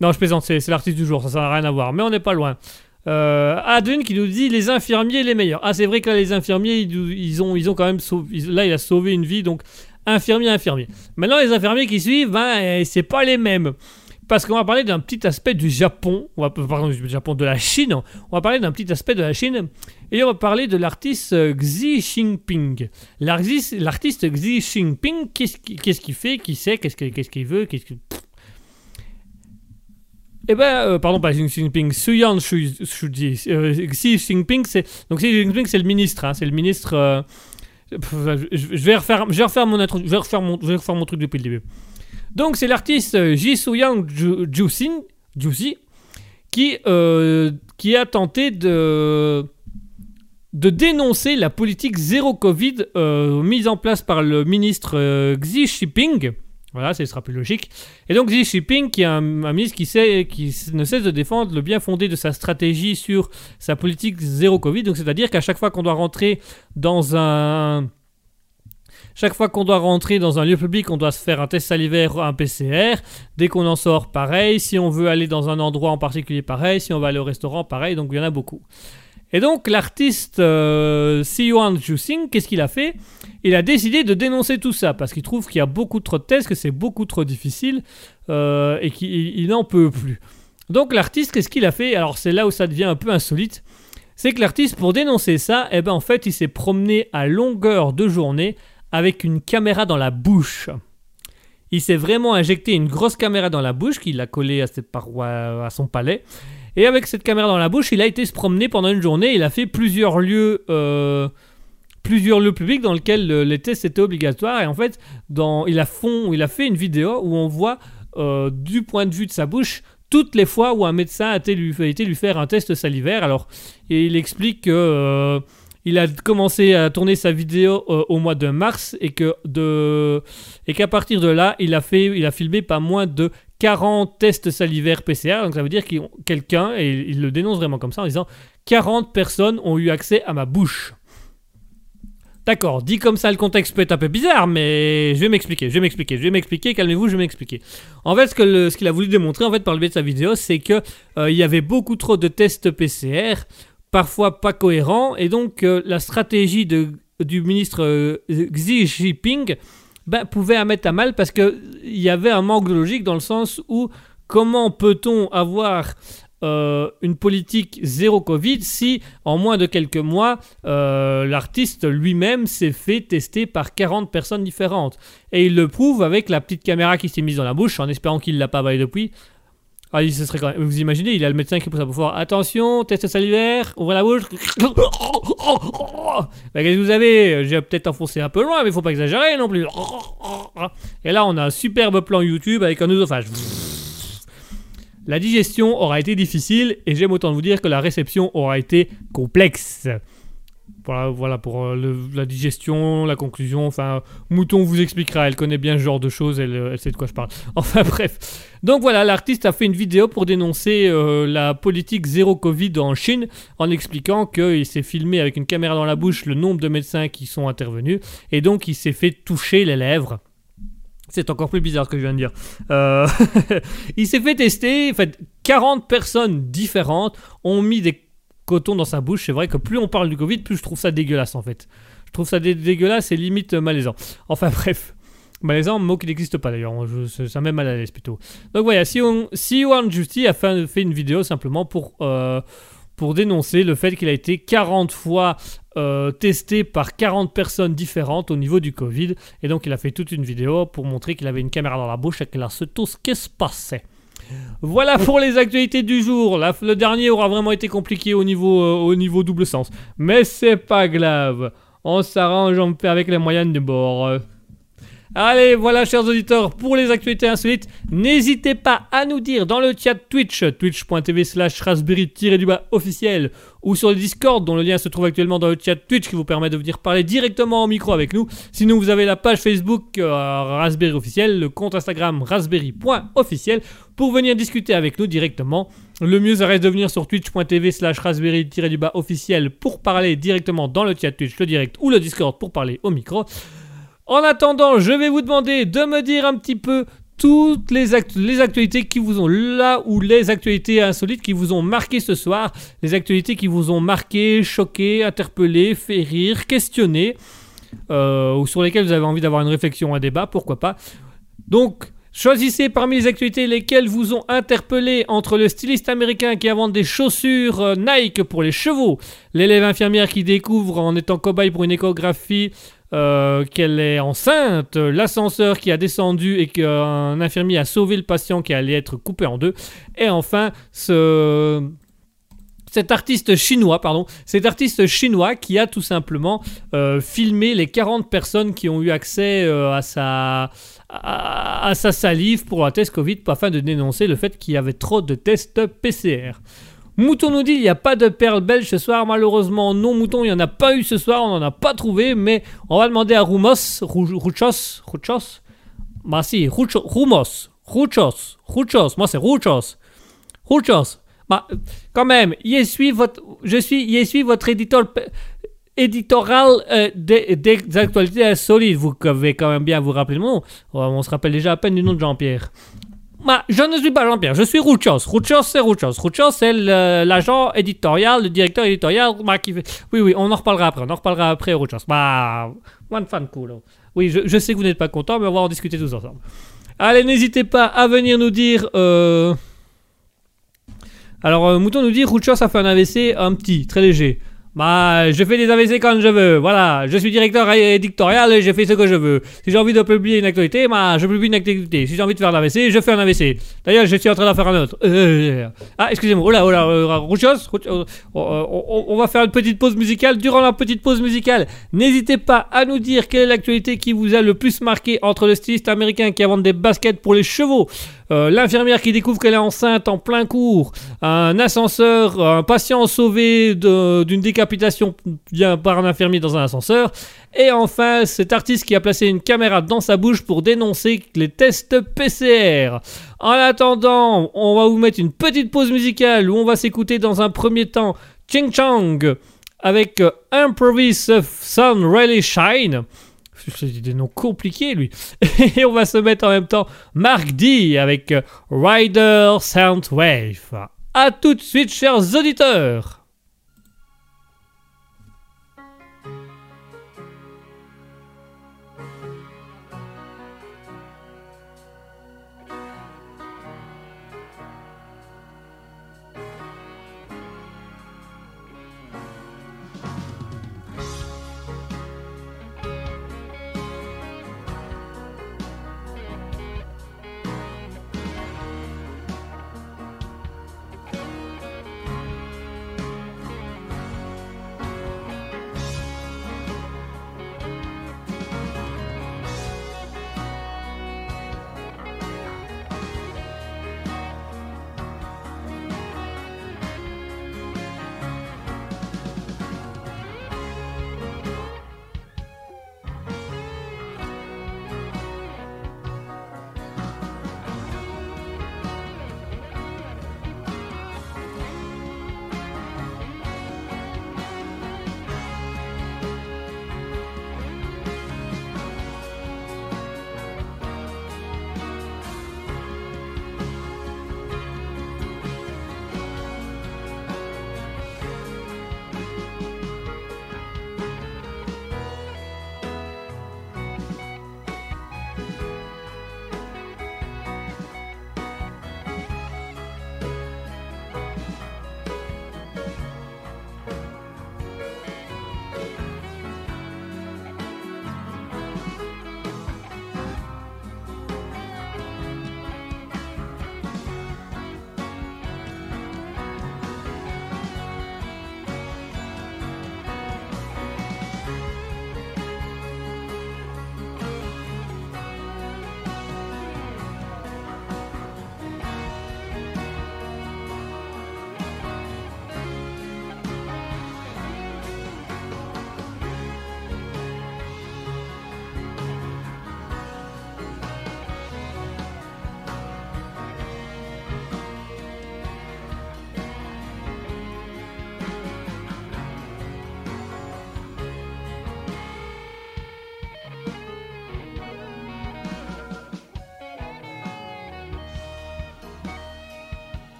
Non, je plaisante, c'est, c'est l'artiste du jour, ça ça n'a rien à voir, mais on n'est pas loin. Euh, Adun qui nous dit les infirmiers les meilleurs. Ah, c'est vrai que là, les infirmiers, ils, ils, ont, ils ont quand même sauvé, ils, là, il a sauvé une vie, donc infirmier, infirmier. Maintenant, les infirmiers qui suivent, ben, c'est pas les mêmes. Parce qu'on va parler d'un petit aspect du Japon, on va, pardon, du Japon, de la Chine, on va parler d'un petit aspect de la Chine, et on va parler de l'artiste Xi Jinping. L'artiste Xi Jinping, qu'est-ce qu'il fait, qui sait, qu'est-ce qu'il veut, qu'est-ce qu'il... Eh ben, euh, pardon, pas Xi Jinping, Siyuan Juxing, euh, Xi Jinping, c'est... Donc Xi Jinping, c'est le ministre, hein, c'est le ministre... Euh... Je vais refaire, je vais refaire mon intro, je vais refaire mon, je vais refaire mon truc depuis le début. Donc c'est l'artiste Siyuan Juxing qui euh, qui a tenté de de dénoncer la politique zéro Covid euh, mise en place par le ministre euh, Xi Jinping. Voilà, ce sera plus logique. Et donc Xi Jinping, qui est un, un ministre qui, sait, qui ne cesse de défendre le bien fondé de sa stratégie sur sa politique zéro Covid. Donc c'est-à-dire qu'à chaque fois qu'on doit rentrer dans un... Chaque fois qu'on doit rentrer dans un lieu public, on doit se faire un test salivaire, un P C R. Dès qu'on en sort, pareil. Si on veut aller dans un endroit en particulier, pareil. Si on va aller au restaurant, pareil. Donc il y en a beaucoup. Et donc l'artiste euh, Siyuan Juxing, qu'est-ce qu'il a fait? Il a décidé de dénoncer tout ça parce qu'il trouve qu'il y a beaucoup trop de tests, que c'est beaucoup trop difficile euh, et qu'il n'en peut plus. Donc l'artiste, qu'est-ce qu'il a fait? Alors c'est là où ça devient un peu insolite. C'est que l'artiste, pour dénoncer ça, eh ben, en fait, il s'est promené à longueur de journée avec une caméra dans la bouche. Il s'est vraiment injecté une grosse caméra dans la bouche qu'il a collée à, ses parois, à son palais. Et avec cette caméra dans la bouche, il a été se promener pendant une journée. Il a fait plusieurs lieux, euh, plusieurs lieux publics dans lesquels le, les tests étaient obligatoires. Et en fait, dans, il, a fond, il a fait une vidéo où on voit, euh, du point de vue de sa bouche, toutes les fois où un médecin a été lui, a été lui faire un test salivaire. Alors, et il explique que... Euh, il a commencé à tourner sa vidéo euh, au mois de mars et que de et qu'à partir de là, il a fait il a filmé pas moins de quarante tests salivaires P C R. Donc ça veut dire que quelqu'un, et il le dénonce vraiment comme ça en disant quarante personnes ont eu accès à ma bouche. D'accord, dit comme ça, le contexte peut être un peu bizarre, mais je vais m'expliquer, je vais m'expliquer, je vais m'expliquer, calmez-vous, je vais m'expliquer. En fait, ce que le, ce qu'il a voulu démontrer en fait par le biais de sa vidéo, c'est que euh, il y avait beaucoup trop de tests P C R, parfois pas cohérent, et donc euh, la stratégie de, du ministre euh, Xi Jinping bah, pouvait à mettre à mal parce qu'il y avait un manque de logique dans le sens où comment peut-on avoir euh, une politique zéro Covid si en moins de quelques mois euh, l'artiste lui-même s'est fait tester par quarante personnes différentes. Et il le prouve avec la petite caméra qui s'est mise dans la bouche en espérant qu'il ne l'a pas avalée depuis. Ah, ce serait quand même... Vous imaginez, il y a le médecin qui pousse à pouvoir. Attention, test salivaire, ouvrez la bouche. Bah, qu'est-ce que vous avez? J'ai peut-être enfoncé un peu loin, mais faut pas exagérer non plus. Et là, on a un superbe plan YouTube avec un œsophage. La digestion aura été difficile et j'aime autant vous dire que la réception aura été complexe. Voilà, voilà pour le, la digestion, la conclusion, enfin, Mouton vous expliquera, elle connaît bien ce genre de choses, elle, elle sait de quoi je parle. Enfin bref. Donc voilà, l'artiste a fait une vidéo pour dénoncer euh, la politique zéro Covid en Chine, en expliquant qu'il s'est filmé avec une caméra dans la bouche le nombre de médecins qui sont intervenus, et donc il s'est fait toucher les lèvres. C'est encore plus bizarre ce que je viens de dire. Euh... il s'est fait tester, en fait, quarante personnes différentes ont mis des... coton dans sa bouche. C'est vrai que plus on parle du Covid, plus je trouve ça dégueulasse en fait. Je trouve ça dé- dégueulasse et limite malaisant. Enfin bref, malaisant, mot qui n'existe pas d'ailleurs, je, ça met mal à l'aise plutôt. Donc voilà, Siyuan Juxing a fait, fait une vidéo simplement pour, euh, pour dénoncer le fait qu'il a été quarante fois euh, testé par quarante personnes différentes au niveau du Covid. Et donc il a fait toute une vidéo pour montrer qu'il avait une caméra dans la bouche et qu'il a su tout ce qui se passait. Voilà pour les actualités du jour. La, le dernier aura vraiment été compliqué au niveau, euh, au niveau double sens. Mais c'est pas grave. On s'arrange, on fait avec les moyens de bord. Allez, voilà, chers auditeurs, pour les actualités insolites, n'hésitez pas à nous dire dans le chat Twitch, twitch.tv slash raspberry-du-bas officiel, ou sur le Discord, dont le lien se trouve actuellement dans le chat Twitch, qui vous permet de venir parler directement au micro avec nous. Sinon, vous avez la page Facebook euh, Raspberry officiel, le compte Instagram raspberry.officiel, pour venir discuter avec nous directement. Le mieux, ça reste de venir sur twitch.tv slash raspberry-du-bas officiel pour parler directement dans le chat Twitch, le direct ou le Discord pour parler au micro. En attendant, je vais vous demander de me dire un petit peu toutes les, actu- les actualités qui vous ont là ou les actualités insolites qui vous ont marqué ce soir, les actualités qui vous ont marqué, choqué, interpellé, fait rire, questionné. euh, ou sur lesquels vous avez envie d'avoir une réflexion, un débat, pourquoi pas. Donc, choisissez parmi les actualités lesquelles vous ont interpellé, entre le styliste américain qui invente des chaussures Nike pour les chevaux, l'élève infirmière qui découvre en étant cobaye pour une échographie euh, qu'elle est enceinte, l'ascenseur qui a descendu et qu'un infirmier a sauvé le patient qui allait être coupé en deux, et enfin ce... Cet artiste chinois, pardon, cet artiste chinois qui a tout simplement euh, filmé les quarante personnes qui ont eu accès euh, à, sa, à, à sa salive pour la test Covid afin de dénoncer le fait qu'il y avait trop de tests P C R. Mouton nous dit il n'y a pas de perles belges ce soir. Malheureusement, non, Mouton, il n'y en a pas eu ce soir, on n'en a pas trouvé, mais on va demander à Rumos, Ruchos, Ruchos, bah si, Ruchos, Rumos, Ruchos, Ruchos, moi c'est Ruchos, Ruchos. Bah, quand même, je suis votre, je suis, je suis votre éditeur, éditorial euh, des, des actualités insolites. Vous pouvez quand même bien vous rappeler le nom. On se rappelle déjà à peine du nom de Jean-Pierre. Bah, je ne suis pas Jean-Pierre, je suis Rouchos. Rouchos, c'est Rouchos. Rouchos, c'est l'agent éditorial, le directeur éditorial. Bah, qui fait... Oui, oui, on en reparlera après. On en reparlera après, Rouchos. Bah, one fan cool. Oui, je, je sais que vous n'êtes pas content, mais on va en discuter tous ensemble. Allez, n'hésitez pas à venir nous dire... Euh... Alors, euh, Mouton nous dit « Rouchos a fait un A V C, un petit, très léger. » Bah, je fais des A V C quand je veux, voilà. Je suis directeur éditorial et je fais ce que je veux. Si j'ai envie de publier une actualité, bah, je publie une actualité. Si j'ai envie de faire un A V C, je fais un A V C. D'ailleurs, je suis en train d'en faire un autre. Euh... Ah, excusez-moi. Oh là, oh là, euh, Rouchos, Rouchos. On, on, on va faire une petite pause musicale. Durant la petite pause musicale, n'hésitez pas à nous dire quelle est l'actualité qui vous a le plus marqué, entre le styliste américain qui invente des baskets pour les chevaux, euh, l'infirmière qui découvre qu'elle est enceinte en plein cours, un ascenseur, un patient sauvé de, d'une décapation Capitation par un infirmier dans un ascenseur, et enfin cet artiste qui a placé une caméra dans sa bouche pour dénoncer les tests P C R. En attendant, on va vous mettre une petite pause musicale où on va s'écouter dans un premier temps Ching Chang avec euh, Improvise Sun Really Shine. C'est des noms compliqués, lui. Et on va se mettre en même temps Mark D avec euh, Rider Soundwave. A tout de suite, chers auditeurs.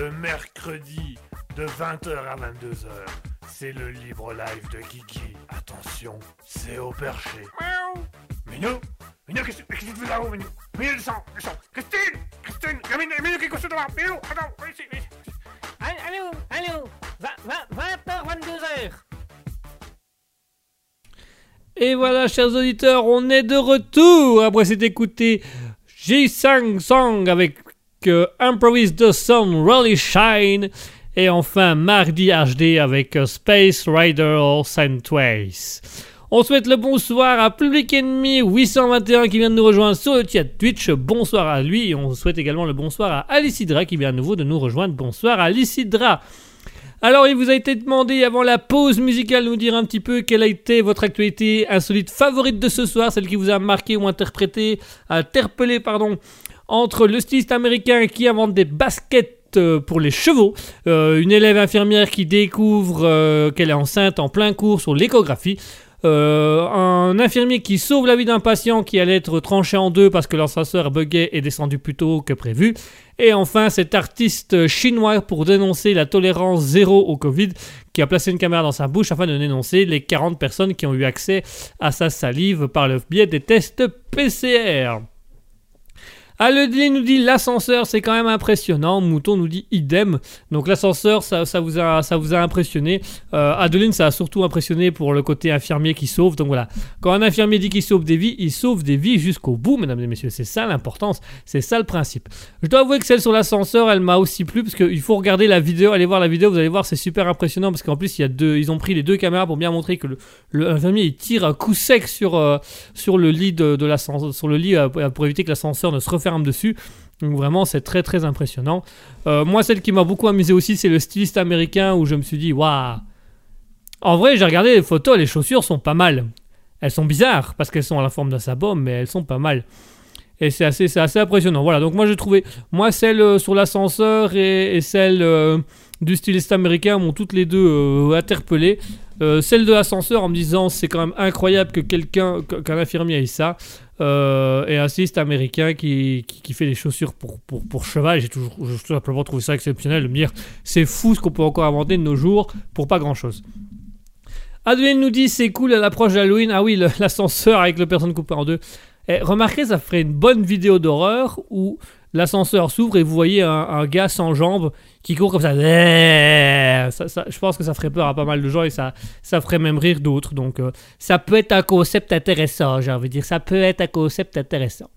Le mercredi de vingt heures à vingt-deux heures, c'est le libre live de Guigui. Attention, c'est au perché. Miaou. Minou, Minou, qu'est-ce que tu fais là-haut, Minou? Minou, le sang, le sang. Christine, Christine, Minou, Minou, qu'est-ce que tu dois? Minou, attends, allez, allez. Allô, allô, vingt heures, vingt-deux heures. Et voilà, chers auditeurs, on est de retour. Après s'être écouté G cinq Song avec euh, Improvise the Sun Really Shine. Et enfin, Mark D. H D avec Space Rider Sandways. On souhaite le bonsoir à Public Enemy huit cent vingt et un qui vient de nous rejoindre sur le chat Twitch. Bonsoir à lui. Et on souhaite également le bonsoir à Alicidra qui vient à nouveau de nous rejoindre. Bonsoir à Alicidra. Alors, il vous a été demandé avant la pause musicale de nous dire un petit peu quelle a été votre actualité insolite favorite de ce soir, celle qui vous a marqué ou interprété, interpellé, pardon, entre le styliste américain qui invente des baskets pour les chevaux, euh, une élève infirmière qui découvre euh, qu'elle est enceinte en plein cours sur l'échographie, euh, un infirmier qui sauve la vie d'un patient qui allait être tranché en deux parce que l'ascenseur buguait et descendu plus tôt que prévu, et enfin cet artiste chinois pour dénoncer la tolérance zéro au Covid qui a placé une caméra dans sa bouche afin de dénoncer les quarante personnes qui ont eu accès à sa salive par le biais des tests P C R. Aledé nous dit l'ascenseur, c'est quand même impressionnant. Mouton nous dit idem. Donc l'ascenseur, ça, ça, vous a, ça vous a impressionné. Euh, Adeline, ça a surtout impressionné pour le côté infirmier qui sauve. Donc voilà, quand un infirmier dit qu'il sauve des vies, il sauve des vies jusqu'au bout, mesdames et messieurs. C'est ça l'importance, c'est ça le principe. Je dois avouer que celle sur l'ascenseur, elle m'a aussi plu parce qu'il faut regarder la vidéo, allez voir la vidéo, vous allez voir, c'est super impressionnant parce qu'en plus, il y a deux, ils ont pris les deux caméras pour bien montrer que le, le infirmier il tire à coup sec sur, euh, sur le lit de, de l'ascenseur, sur le lit euh, pour éviter que l'ascenseur ne se referme dessus, donc vraiment c'est très très impressionnant. Euh, moi, celle qui m'a beaucoup amusé aussi, c'est le styliste américain où je me suis dit waouh, en vrai, j'ai regardé les photos, les chaussures sont pas mal, elles sont bizarres parce qu'elles sont à la forme d'un sabot, mais elles sont pas mal et c'est assez, c'est assez impressionnant. Voilà, donc moi j'ai trouvé, moi celle sur l'ascenseur et, et celle euh, du styliste américain m'ont toutes les deux euh, interpellé. Euh, celle de l'ascenseur en me disant c'est quand même incroyable que quelqu'un, qu'un infirmier ait ça. Euh, et un styliste américain qui, qui, qui fait des chaussures pour, pour, pour cheval. J'ai toujours j'ai tout simplement trouvé ça exceptionnel de me dire c'est fou ce qu'on peut encore inventer de nos jours pour pas grand chose. Adeline nous dit c'est cool à l'approche d'Halloween. Ah oui, le, l'ascenseur avec le personne coupé en deux. Et remarquez, ça ferait une bonne vidéo d'horreur où l'ascenseur s'ouvre et vous voyez un, un gars sans jambes qui court comme ça. Ça, ça. Je pense que ça ferait peur à pas mal de gens et ça, ça ferait même rire d'autres. Donc euh, ça peut être un concept intéressant, j'ai envie de dire. Ça peut être un concept intéressant.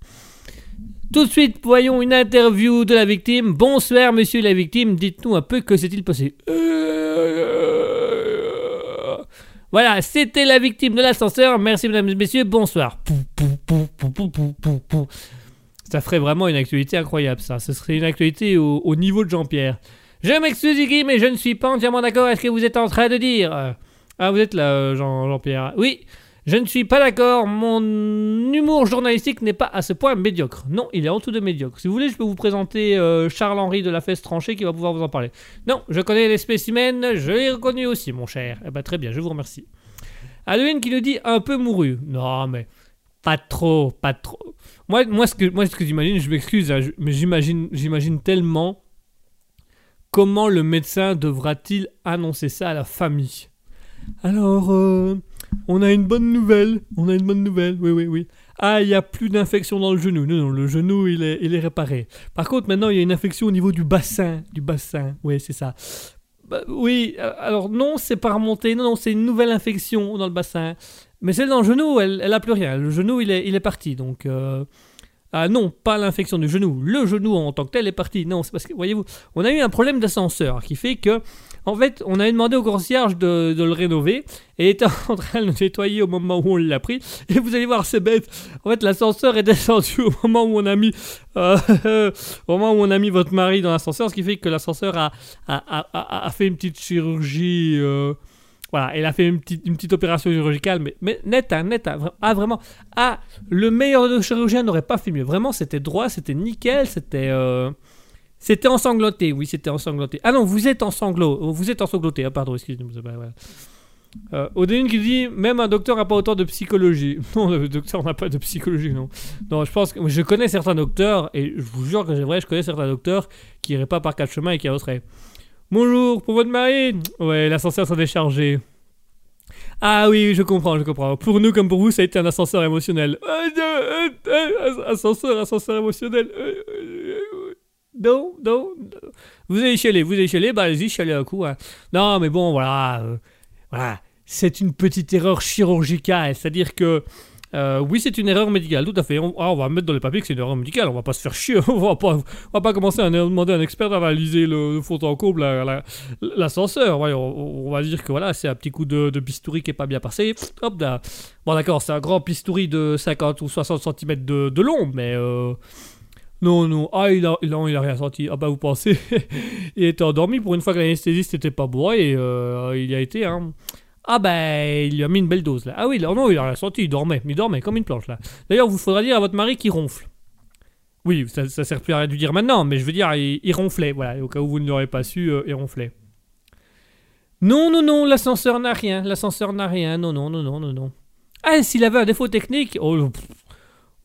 Tout de suite, voyons une interview de la victime. Bonsoir, monsieur la victime. Dites-nous un peu que s'est-il passé. Voilà, c'était la victime de l'ascenseur. Merci, mesdames et messieurs. Bonsoir. Ça ferait vraiment une actualité incroyable, ça. Ce serait une actualité au, au niveau de Jean-Pierre. Je m'excuse, Iggy, mais je ne suis pas entièrement d'accord avec ce que vous êtes en train de dire. Ah, vous êtes là, Jean, Jean-Pierre. Oui, je ne suis pas d'accord. Mon humour journalistique n'est pas à ce point médiocre. Non, il est en dessous de médiocre. Si vous voulez, je peux vous présenter euh, Charles-Henri de la Fesse-Tranchée qui va pouvoir vous en parler. Non, je connais les spécimens, je les reconnais aussi, mon cher. Eh ben, très bien, je vous remercie. Adeline qui nous dit un peu mouru. Non, mais... Pas trop, pas trop. Moi, moi, ce que, moi, ce que j'imagine, je m'excuse, hein, je, mais j'imagine, j'imagine tellement comment le médecin devra-t-il annoncer ça à la famille. Alors, euh, on a une bonne nouvelle, on a une bonne nouvelle, oui, oui, oui. Ah, il n'y a plus d'infection dans le genou. Non, non, le genou, il est, il est réparé. Par contre, maintenant, il y a une infection au niveau du bassin, du bassin. Oui, c'est ça. Bah, oui, alors non, c'est pas remonté. Non, non, c'est une nouvelle infection dans le bassin. Mais celle dans le genou, elle, elle a plus rien. Le genou, il est, il est parti. Donc, euh... ah non, pas l'infection du genou. Le genou en tant que tel est parti. Non, c'est parce que, voyez-vous, on a eu un problème d'ascenseur qui fait que, en fait, on a demandé au concierge de, de le rénover et était en train de le nettoyer au moment où on l'a pris. Et vous allez voir, c'est bête. En fait, l'ascenseur est descendu au moment où on a mis, euh, au moment où on a mis votre mari dans l'ascenseur, ce qui fait que l'ascenseur a, a, a, a, a fait une petite chirurgie. Euh... Voilà, elle a fait une petite, une petite opération chirurgicale, mais, mais nette, hein, nette. Hein, ah, vraiment. Ah, le meilleur chirurgien n'aurait pas fait mieux. Vraiment, c'était droit, c'était nickel, c'était... Euh, c'était ensangloté, oui, c'était ensangloté. Ah non, vous êtes ensangloté. Vous êtes ensangloté, ah, pardon, excusez-moi. Voilà. Euh, Odéline qui dit même un docteur n'a pas autant de psychologie. Non, le docteur n'a pas de psychologie, non. Non, je pense que je connais certains docteurs, et je vous jure que c'est vrai, je connais certains docteurs qui n'iraient pas par quatre chemins et qui avanceraient. Bonjour, pour votre mari. Ouais, l'ascenseur s'est déchargé. Ah oui, je comprends, je comprends. Pour nous comme pour vous, ça a été un ascenseur émotionnel. Ascenseur, ascenseur émotionnel. Non, non. Vous allez chialer, vous allez chialer, bah allez-y, chialer un coup. Hein. Non, mais bon, voilà. Voilà. C'est une petite erreur chirurgicale, c'est-à-dire que euh, oui, c'est une erreur médicale, tout à fait. On, ah, on va mettre dans les papiers que c'est une erreur médicale, on va pas se faire chier, on va pas, on va pas commencer à demander à un expert d'analyser le, le fond en courbe, la, la, l'ascenseur. Ouais, on, on va dire que voilà, c'est un petit coup de, de bistouri qui est pas bien passé. Pff, hop là. Bon d'accord, c'est un grand bistouri de cinquante ou soixante centimètres de, de long, mais euh, non, non, ah il a, non, il a rien senti. Ah bah vous pensez, il était endormi pour une fois que l'anesthésiste était pas bourré et euh, il y a été, hein. Ah ben, bah, il lui a mis une belle dose là. Ah oui, là, non, il a rien senti, il dormait, il dormait comme une planche là. D'ailleurs, vous faudra dire à votre mari qu'il ronfle. Oui, ça, ça sert plus à rien de lui dire maintenant, mais je veux dire, il, il ronflait, voilà, au cas où vous ne l'aurez pas su, euh, il ronflait. Non, non, non, l'ascenseur n'a rien, l'ascenseur n'a rien, non, non, non, non, non, non. Ah, s'il avait un défaut technique, oh, pff,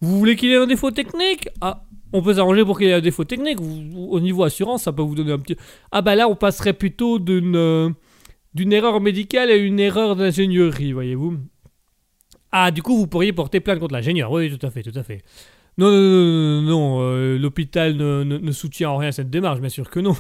vous voulez qu'il ait un défaut technique? Ah, on peut s'arranger pour qu'il ait un défaut technique, vous, vous, au niveau assurance, ça peut vous donner un petit... Ah bah là, on passerait plutôt d'une... Euh... d'une erreur médicale à une erreur d'ingénierie, voyez-vous. Ah, du coup, vous pourriez porter plainte contre l'ingénieur. Oui, tout à fait, tout à fait. Non, non, non, non, non, euh, l'hôpital ne, ne, ne soutient en rien cette démarche, bien sûr que non.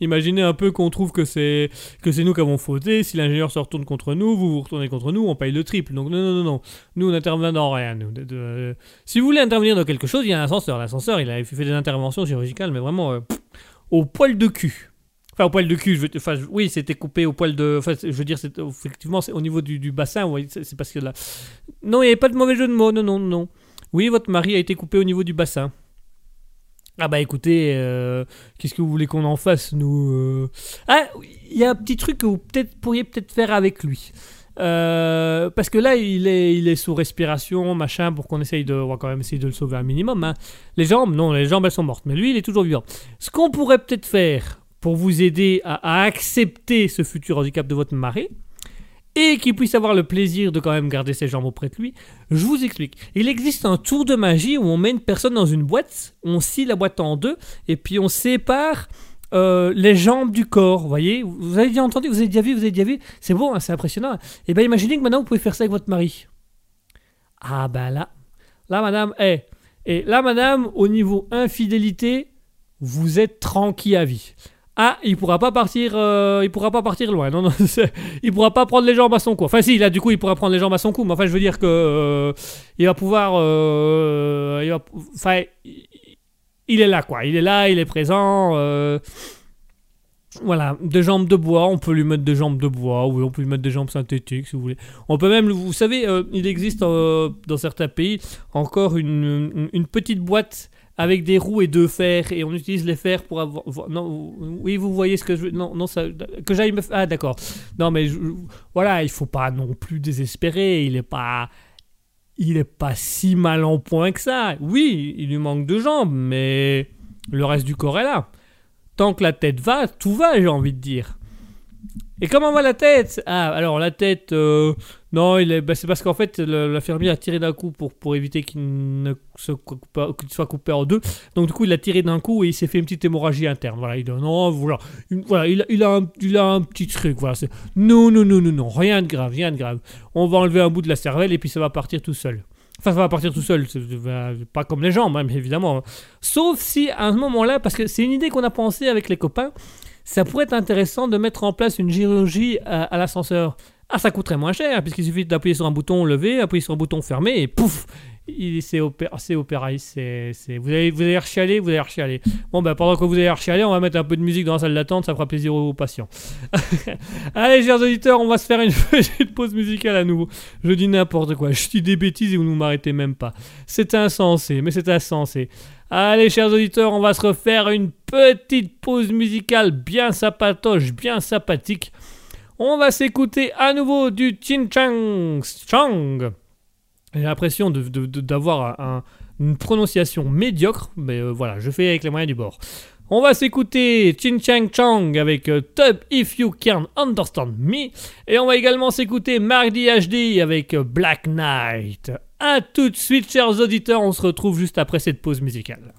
Imaginez un peu qu'on trouve que c'est que c'est nous qui avons fauté. Si l'ingénieur se retourne contre nous, vous vous retournez contre nous, on paye le triple. Donc non, non, non, non. Nous, on n'intervient dans rien. Nous, de, de, euh, si vous voulez intervenir dans quelque chose, il y a un ascenseur. L'ascenseur, il a fait des interventions chirurgicales, mais vraiment euh, pff, au poil de cul. Enfin, au poil de cul, je veux, enfin, je, oui, c'était coupé au poil de... Enfin, je veux dire, c'est, effectivement, c'est au niveau du, du bassin, oui, c'est, c'est parce que là... Non, il n'y avait pas de mauvais jeu de mots, non, non, non. Oui, votre mari a été coupé au niveau du bassin. Ah bah écoutez, euh, qu'est-ce que vous voulez qu'on en fasse, nous euh... Ah, il y a un petit truc que vous peut-être, pourriez peut-être faire avec lui. Euh, parce que là, il est, il est sous respiration, machin, pour qu'on essaye de... On va quand même essayer de le sauver un minimum, hein. Les jambes, non, les jambes, elles sont mortes, mais lui, il est toujours vivant. Ce qu'on pourrait peut-être faire... pour vous aider à, à accepter ce futur handicap de votre mari et qu'il puisse avoir le plaisir de quand même garder ses jambes auprès de lui, je vous explique. Il existe un tour de magie où on met une personne dans une boîte, on scie la boîte en deux et puis on sépare euh, les jambes du corps, vous voyez. Vous avez déjà entendu, vous avez déjà vu, vous avez déjà vu, c'est bon, hein, c'est impressionnant. Hein. Et bien imaginez que maintenant vous pouvez faire ça avec votre mari. Ah ben là, là madame, hey. Et là madame, au niveau infidélité, vous êtes tranquille à vie. Ah, il pourra pas partir, euh, il pourra pas partir loin. Non, non, il pourra pas prendre les jambes à son cou. Enfin, si, là, du coup, il pourra prendre les jambes à son cou. Mais enfin, je veux dire que euh, il va pouvoir, euh, il va, enfin, il est là, quoi. Il est là, il est présent. Euh, voilà, des jambes de bois. On peut lui mettre des jambes de bois ou on peut lui mettre des jambes synthétiques, si vous voulez. On peut même, vous savez, euh, il existe euh, dans certains pays encore une, une, une petite boîte. Avec des roues et deux fers, et on utilise les fers pour avoir... Non, oui, vous voyez ce que je veux... Non, non, ça... Que j'aille me... Ah, d'accord. Non, mais je... voilà, il faut pas non plus désespérer, il est pas... Il est pas si mal en point que ça. Oui, il lui manque deux jambes, mais le reste du corps est là. Tant que la tête va, tout va, j'ai envie de dire. Et comment va la tête? Ah, alors la tête... Euh... Non, il est... bah, c'est parce qu'en fait, l'infirmier a tiré d'un coup pour, pour éviter qu'il ne se coupe, qu'il soit coupé en deux. Donc du coup, il a tiré d'un coup et il s'est fait une petite hémorragie interne. Voilà, il a, non, voilà, une, voilà il, a, il, a un, il a un petit truc. Voilà, c'est... Non, non, non, non, non, rien de grave, rien de grave. On va enlever un bout de la cervelle et puis ça va partir tout seul. Enfin, ça va partir tout seul, c'est, c'est pas comme les jambes, hein, évidemment. Sauf si, à ce moment-là, parce que c'est une idée qu'on a pensée avec les copains, ça pourrait être intéressant de mettre en place une chirurgie à, à l'ascenseur. Ah, ça coûterait moins cher, puisqu'il suffit d'appuyer sur un bouton levé, appuyer sur un bouton fermé, et pouf, il c'est opéré, c'est opéré, c'est, c'est... Vous allez, vous allez rechialer, vous allez rechialer. Bon, ben, pendant que vous allez rechialer, on va mettre un peu de musique dans la salle d'attente, ça fera plaisir aux patients. Allez, chers auditeurs, on va se faire une petite pause musicale à nouveau. Je dis n'importe quoi, je dis des bêtises et vous ne m'arrêtez même pas. C'est insensé, mais c'est insensé. Allez, chers auditeurs, on va se refaire une petite pause musicale bien sapatoche, bien sympathique. On va s'écouter à nouveau du Ching Chang. Chang. J'ai l'impression de, de, de, d'avoir un, une prononciation médiocre, mais euh, voilà, je fais avec les moyens du bord. On va s'écouter Ching Chang Chang avec Tub If You Can Understand Me. Et on va également s'écouter Mark D. H D avec Black Knight. A tout de suite, chers auditeurs, on se retrouve juste après cette pause musicale.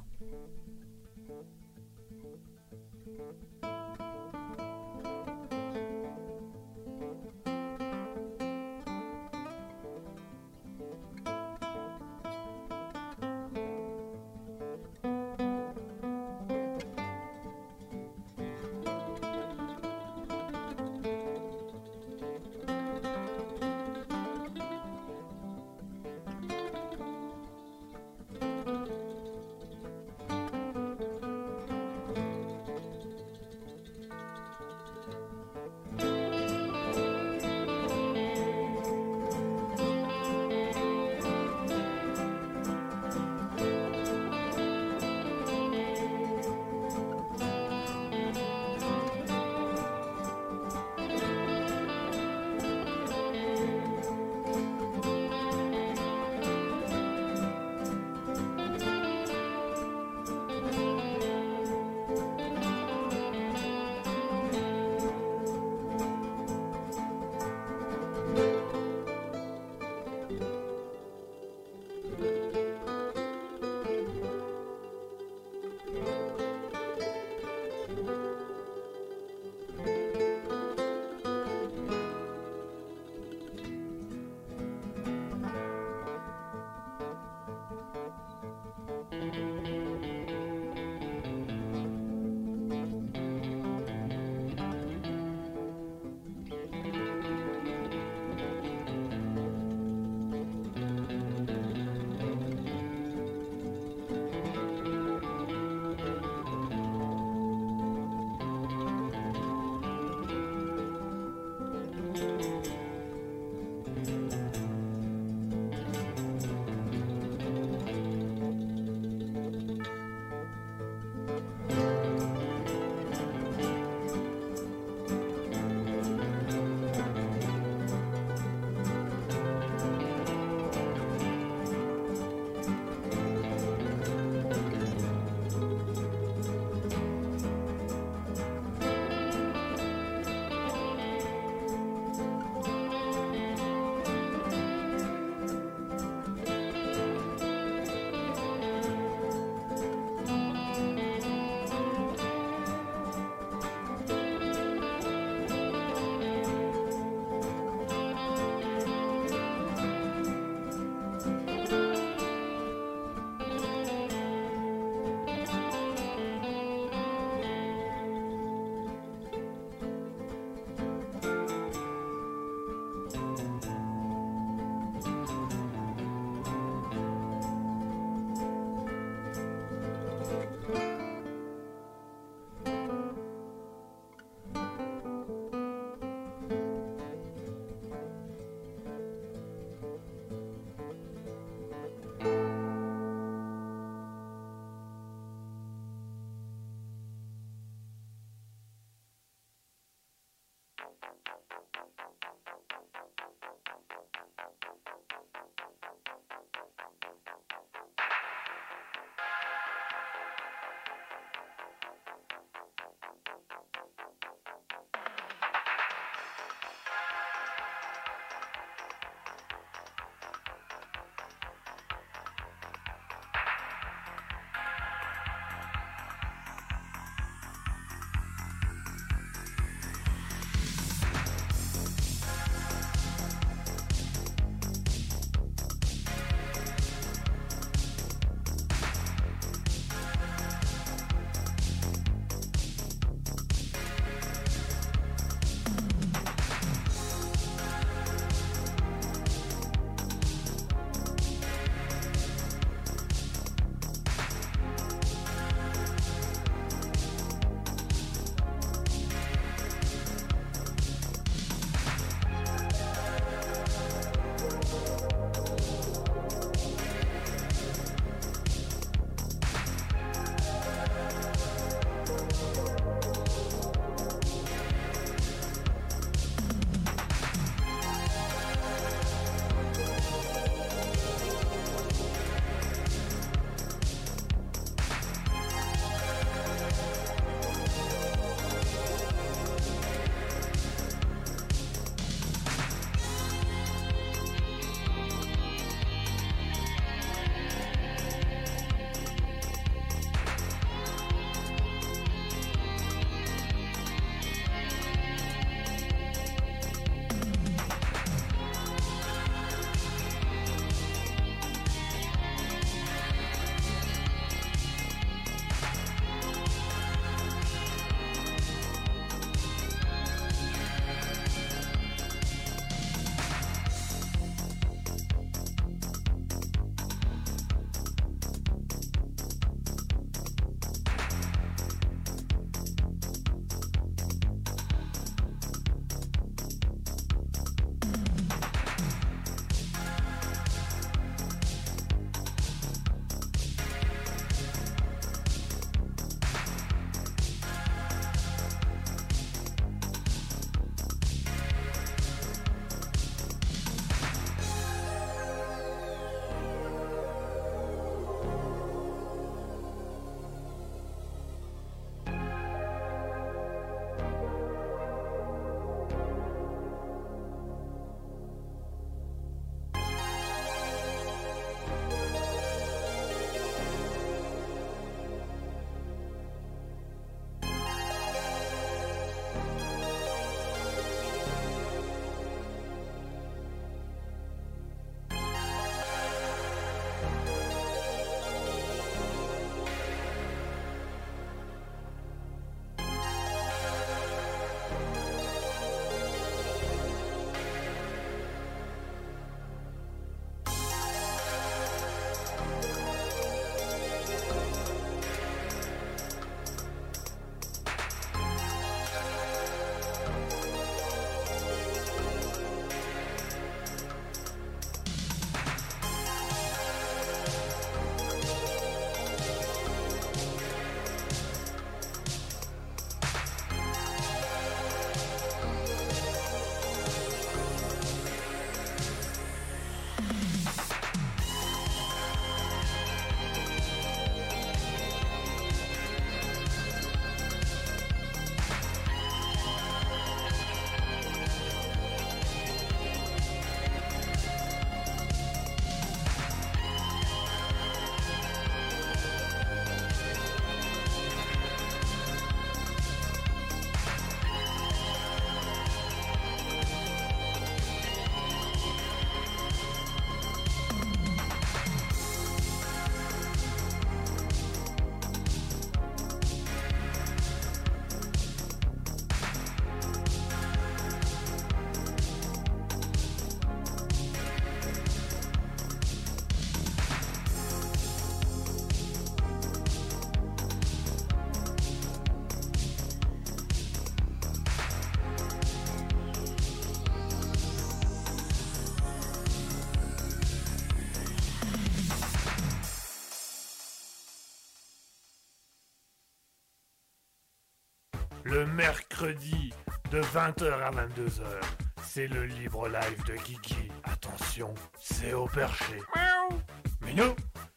le mercredi de vingt heures à vingt-deux heures. C'est le libre live de Guigui. Attention, c'est au perché. Miaou. Minou,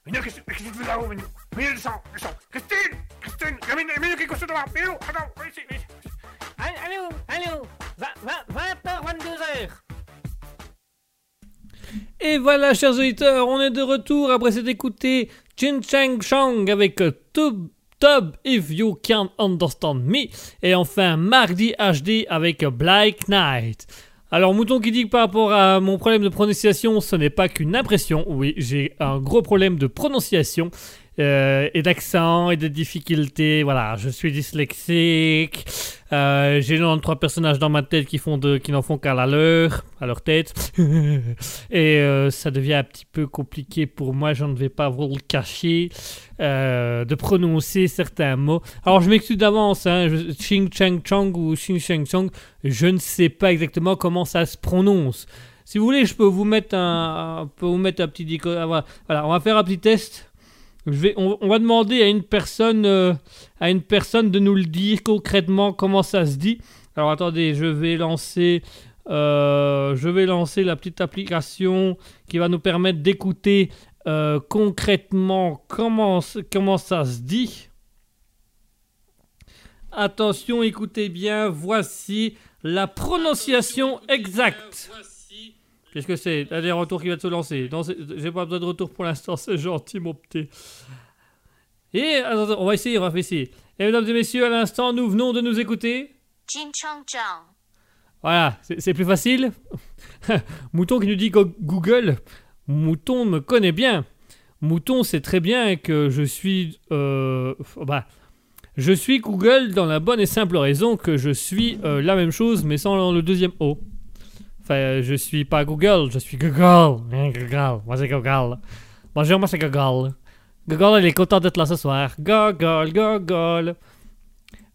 Minou, qu'est-ce que tu fais là-haut, Minou? Minou, descend, descend. Christine, Christine, il y a Minou, Minou qui est couché devant. Minou, attends, viens ici, viens ici. Allô, allô, vingt heures, vingt-deux heures. Et voilà, chers auditeurs, on est de retour après s'être écouté Ching Chang avec Tub Tub If You Can't Understand Me. Et enfin, Mark D. H D avec Black Knight. Alors, Mouton qui dit que par rapport à mon problème de prononciation, ce n'est pas qu'une impression. Oui, j'ai un gros problème de prononciation euh, et d'accent et de difficultés. Voilà, je suis dyslexique. Euh, j'ai quatre-vingt-treize personnages dans ma tête qui font de, qui n'en font qu'à la leur, à leur tête. Et euh, ça devient un petit peu compliqué pour moi, je ne vais pas vous le cacher, euh, de prononcer certains mots. Alors je m'excuse d'avance, hein, je, Ching Chang Chang ou Ching Chang Chang, je ne sais pas exactement comment ça se prononce. Si vous voulez, je peux vous mettre un, peux vous mettre un petit dico. Voilà, on va faire un petit test. Je vais, on, on va demander à une personne, euh, à une personne de nous le dire concrètement comment ça se dit. Alors attendez, je vais lancer, euh, je vais lancer la petite application qui va nous permettre d'écouter euh, concrètement comment, comment ça se dit. Attention, écoutez bien, voici la prononciation exacte. Qu'est-ce que c'est? Il y a des retours qui viennent se lancer. J'ai pas besoin de retour pour l'instant, c'est gentil, mon petit. Et attends, on va essayer, on va essayer. Et mesdames et messieurs, à l'instant, nous venons de nous écouter. Ching Chang Chang. Voilà, c'est plus facile. Mouton qui nous dit Google. Mouton me connaît bien. Mouton sait très bien que je suis... Euh, bah, je suis Google dans la bonne et simple raison que je suis euh, la même chose, mais sans le deuxième O. Enfin, je suis pas Google, je suis Google. Google, moi c'est Google. Bonjour, moi c'est Google. Google, il est content d'être là ce soir. Google, Google.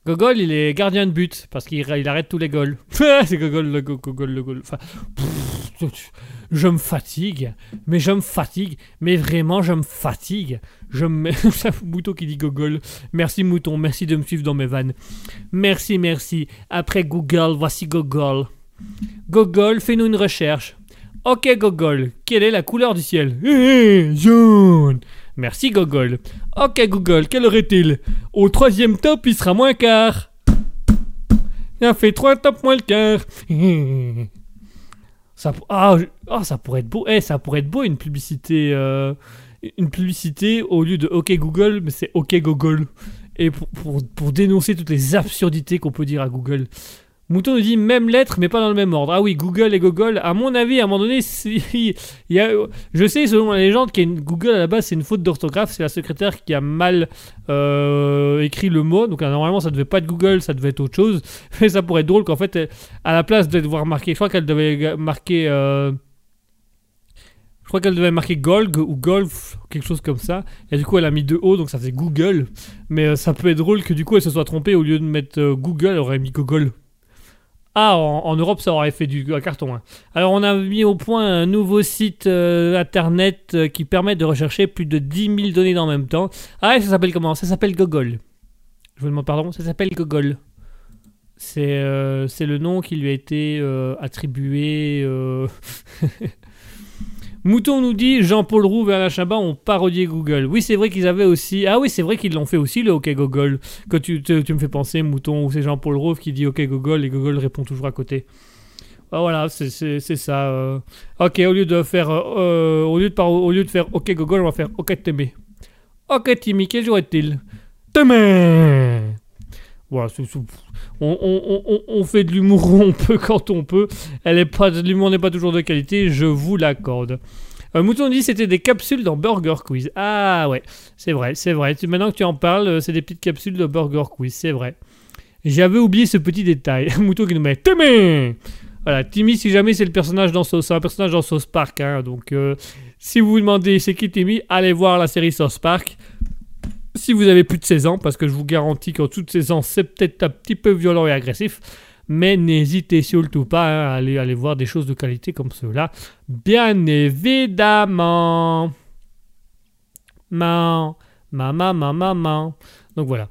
Google, il est gardien de but parce qu'il arrête tous les goals. C'est Google, le Google, le goal. Enfin, pff, je me fatigue, mais je me fatigue, mais vraiment je me fatigue. Je me. Mouton qui dit Google. Merci Mouton, merci de me suivre dans mes vannes. Merci, merci. Après Google, voici Google. Google, fais-nous une recherche. Ok Google, quelle est la couleur du ciel? Hey, jaune. Merci Google. Ok Google, quelle heure est-il? Au troisième top, il sera moins le quart. Ça fait trois tops moins le quart. Hey. Ça, oh, oh, ça pourrait être beau. Eh, hey, ça pourrait être beau une publicité, euh, une publicité au lieu de Ok Google, mais c'est Ok Google. Et pour, pour, pour dénoncer toutes les absurdités qu'on peut dire à Google. Mouton nous dit même lettre, mais pas dans le même ordre. Ah oui, Google et Google. À mon avis, à un moment donné, il y a, je sais, selon la légende, que Google, à la base, c'est une faute d'orthographe. C'est la secrétaire qui a mal euh, écrit le mot. Donc, normalement, ça devait pas être Google, ça devait être autre chose. Mais ça pourrait être drôle qu'en fait, à la place de devoir marquer, je crois qu'elle devait marquer... Euh, je crois qu'elle devait marquer Golg ou Golf, quelque chose comme ça. Et du coup, elle a mis deux O, donc ça fait Google. Mais euh, ça peut être drôle que du coup, elle se soit trompée. Au lieu de mettre euh, Google, elle aurait mis Google. Ah, en, en Europe, ça aurait fait du un carton. Hein. Alors, on a mis au point un nouveau site euh, internet euh, qui permet de rechercher plus de dix mille données en même temps. Ah, ça s'appelle comment? Ça s'appelle Google. Je vous demande pardon, ça s'appelle Google. C'est euh, c'est le nom qui lui a été euh, attribué. Euh... Mouton nous dit, Jean-Paul Rouve et Alain Chabat ont parodié Google. Oui, c'est vrai qu'ils avaient aussi... Ah oui, c'est vrai qu'ils l'ont fait aussi, le OK Google. Que tu, tu, tu me fais penser, Mouton, où c'est Jean-Paul Rouve qui dit OK Google et Google répond toujours à côté. Ah, voilà, c'est ça. Euh... Ok, au lieu de faire euh, au, lieu de par... au lieu de faire OK Google, on va faire OK Timmy. OK Timmy, quel jour est-il? Timmy. Voilà, c'est... On, on, on, on fait de l'humour on peut quand on peut. Elle est pas, l'humour n'est pas toujours de qualité, je vous l'accorde. Euh, Mouton dit c'était des capsules dans Burger Quiz. Ah ouais, c'est vrai, c'est vrai. Tu, maintenant que tu en parles, c'est des petites capsules de Burger Quiz, c'est vrai. J'avais oublié ce petit détail. Mouton qui nous met Timmy. Voilà, Timmy, si jamais c'est le personnage dans South, c'est un personnage dans South Park. Hein, donc, euh, si vous vous demandez c'est qui Timmy, allez voir la série South Park. Si vous avez plus de seize ans, parce que je vous garantis qu'en dessous de seize ans, c'est peut-être un petit peu violent et agressif, mais n'hésitez surtout pas hein, à, aller, à aller voir des choses de qualité comme cela, bien évidemment. Maman, maman, maman. Donc voilà.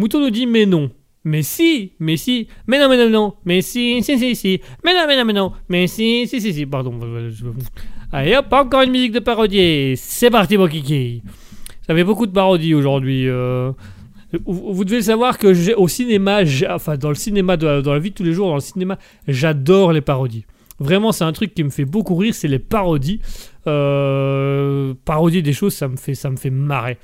Mouton nous dit mais non. Mais si, mais si, mais non, mais non, non, mais si, si, si, si, mais non, mais non, mais non, mais si, si, si, si, pardon. Allez hop, encore une musique de parodie. C'est parti, mon kiki. Ça fait beaucoup de parodies aujourd'hui. Euh, vous, vous devez le savoir que j'ai, au cinéma, j'ai, enfin dans le cinéma, dans la, dans la vie de tous les jours, dans le cinéma, j'adore les parodies. Vraiment, c'est un truc qui me fait beaucoup rire, c'est les parodies. Euh, parodier des choses, ça me fait, ça me fait marrer.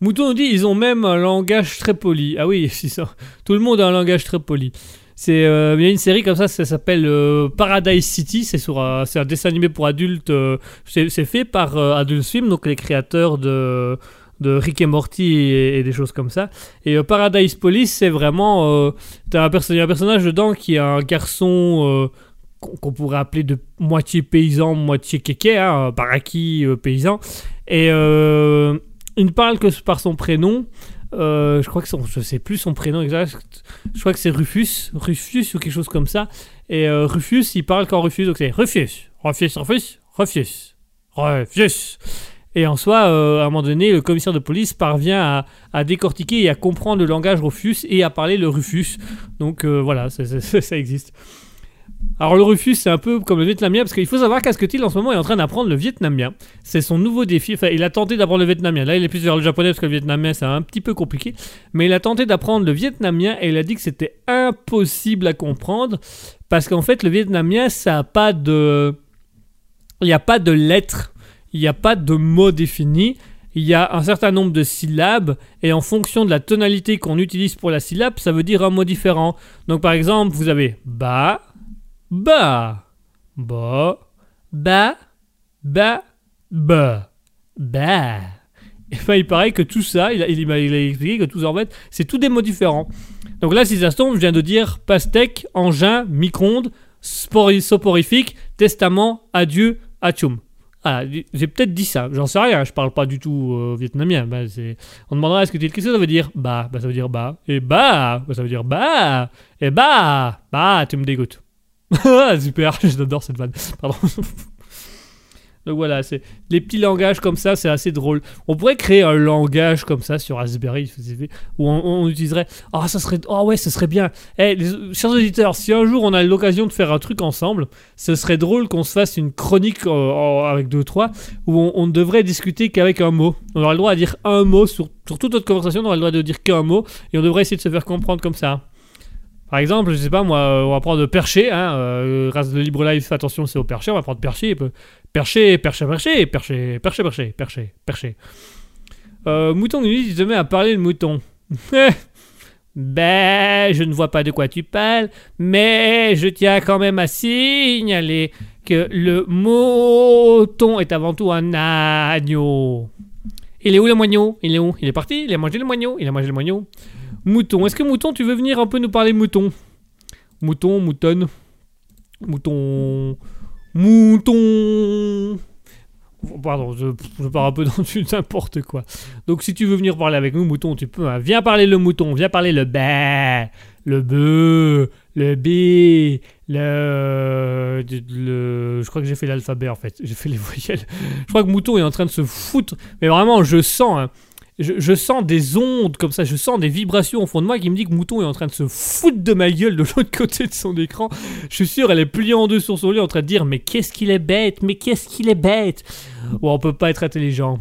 Mouton nous dit, ils ont même un langage très poli. Ah oui, c'est ça. Tout le monde a un langage très poli. C'est, euh, il y a une série comme ça, ça s'appelle euh, Paradise City. C'est, sur un, c'est un dessin animé pour adultes. Euh, c'est, c'est fait par euh, Adult Swim, donc les créateurs de, de Rick et Morty et, et des choses comme ça. Et euh, Paradise Police, c'est vraiment... Euh, t'as un perso- y a un personnage dedans qui est un garçon... Euh, qu'on pourrait appeler de moitié paysan, moitié kéké, hein, baraki, euh, paysan. Et euh, il ne parle que par son prénom. Euh, je crois que son, je sais plus son prénom exact. Je crois que c'est Rufus, Rufus ou quelque chose comme ça. Et euh, Rufus, il parle qu'en Rufus, donc c'est Rufus, Rufus, Rufus, Rufus, Rufus. Et en soi, euh, à un moment donné, le commissaire de police parvient à, à décortiquer et à comprendre le langage Rufus et à parler le Rufus. Donc euh, voilà, ça, ça, ça, ça existe. Alors le Rufus, c'est un peu comme le vietnamien, parce qu'il faut savoir qu'Asketil en ce moment est en train d'apprendre le vietnamien. C'est son nouveau défi, enfin il a tenté d'apprendre le vietnamien, là il est plus vers le japonais parce que le vietnamien c'est un petit peu compliqué, mais il a tenté d'apprendre le vietnamien et il a dit que c'était impossible à comprendre, parce qu'en fait le vietnamien ça a pas de... il n'y a pas de lettres, il n'y a pas de mots définis. Il y a un certain nombre de syllabes et en fonction de la tonalité qu'on utilise pour la syllabe, ça veut dire un mot différent. Donc par exemple, vous avez ba, ba, ba, ba, ba, ba, ba. Et ben, il paraît que tout ça, il a, il a, il a expliqué que tout ça en fait, c'est tous des mots différents. Donc là, si ça se tombe, je viens de dire pastèque, engin, micro-ondes, spori- soporifique, testament, adieu, atchoum. Ah, j'ai peut-être dit ça, j'en sais rien, je parle pas du tout euh, vietnamien. Bah, c'est... On demandera est-ce que tu qu'est-ce que ça veut dire bah, bah, ça veut dire bah, et bah, bah ça veut dire bah, et bah, bah, tu me dégoûtes. Super, j'adore cette vanne. Pardon. Donc voilà, c'est les petits langages comme ça, c'est assez drôle. On pourrait créer un langage comme ça sur Raspberry où on, on utiliserait. Ah, oh, ça serait. Ah oh ouais, ça serait bien. Hey, les... chers auditeurs, si un jour on a l'occasion de faire un truc ensemble, ce serait drôle qu'on se fasse une chronique euh, avec deux trois où on, on devrait discuter qu'avec un mot. On aura le droit à dire un mot sur, sur toute autre conversation, on aura le droit de dire qu'un mot et on devrait essayer de se faire comprendre comme ça. Par exemple, je sais pas moi, on va prendre perché, hein, euh, race de libre live, attention c'est au perché, on va prendre perché, perché, perché, perché, perché, perché, perché, perché, perché. Euh, mouton, il se met à parler le mouton. Ben, je ne vois pas de quoi tu parles, mais je tiens quand même à signaler que le mouton est avant tout un agneau. Il est où le moignon? Il est où? Il est parti? Il a mangé le moignon? Il a mangé le moignon? Mouton, est-ce que Mouton, tu veux venir un peu nous parler Mouton? Mouton, moutonne. Mouton. Mouton. Pardon, je, je pars un peu dans du n'importe quoi. Donc si tu veux venir parler avec nous, Mouton, tu peux. Hein. Viens parler le Mouton, viens parler le bê, le bê, le bê, le... le... Je crois que j'ai fait l'alphabet, en fait. J'ai fait les voyelles. Je crois que Mouton est en train de se foutre. Mais vraiment, je sens... Hein. Je, je sens des ondes comme ça, je sens des vibrations au fond de moi qui me dit que Mouton est en train de se foutre de ma gueule de l'autre côté de son écran. Je suis sûr, elle est pliée en deux sur son lit en train de dire mais qu'est-ce qu'il est bête, mais qu'est-ce qu'il est bête. Ouais, on peut pas être intelligent.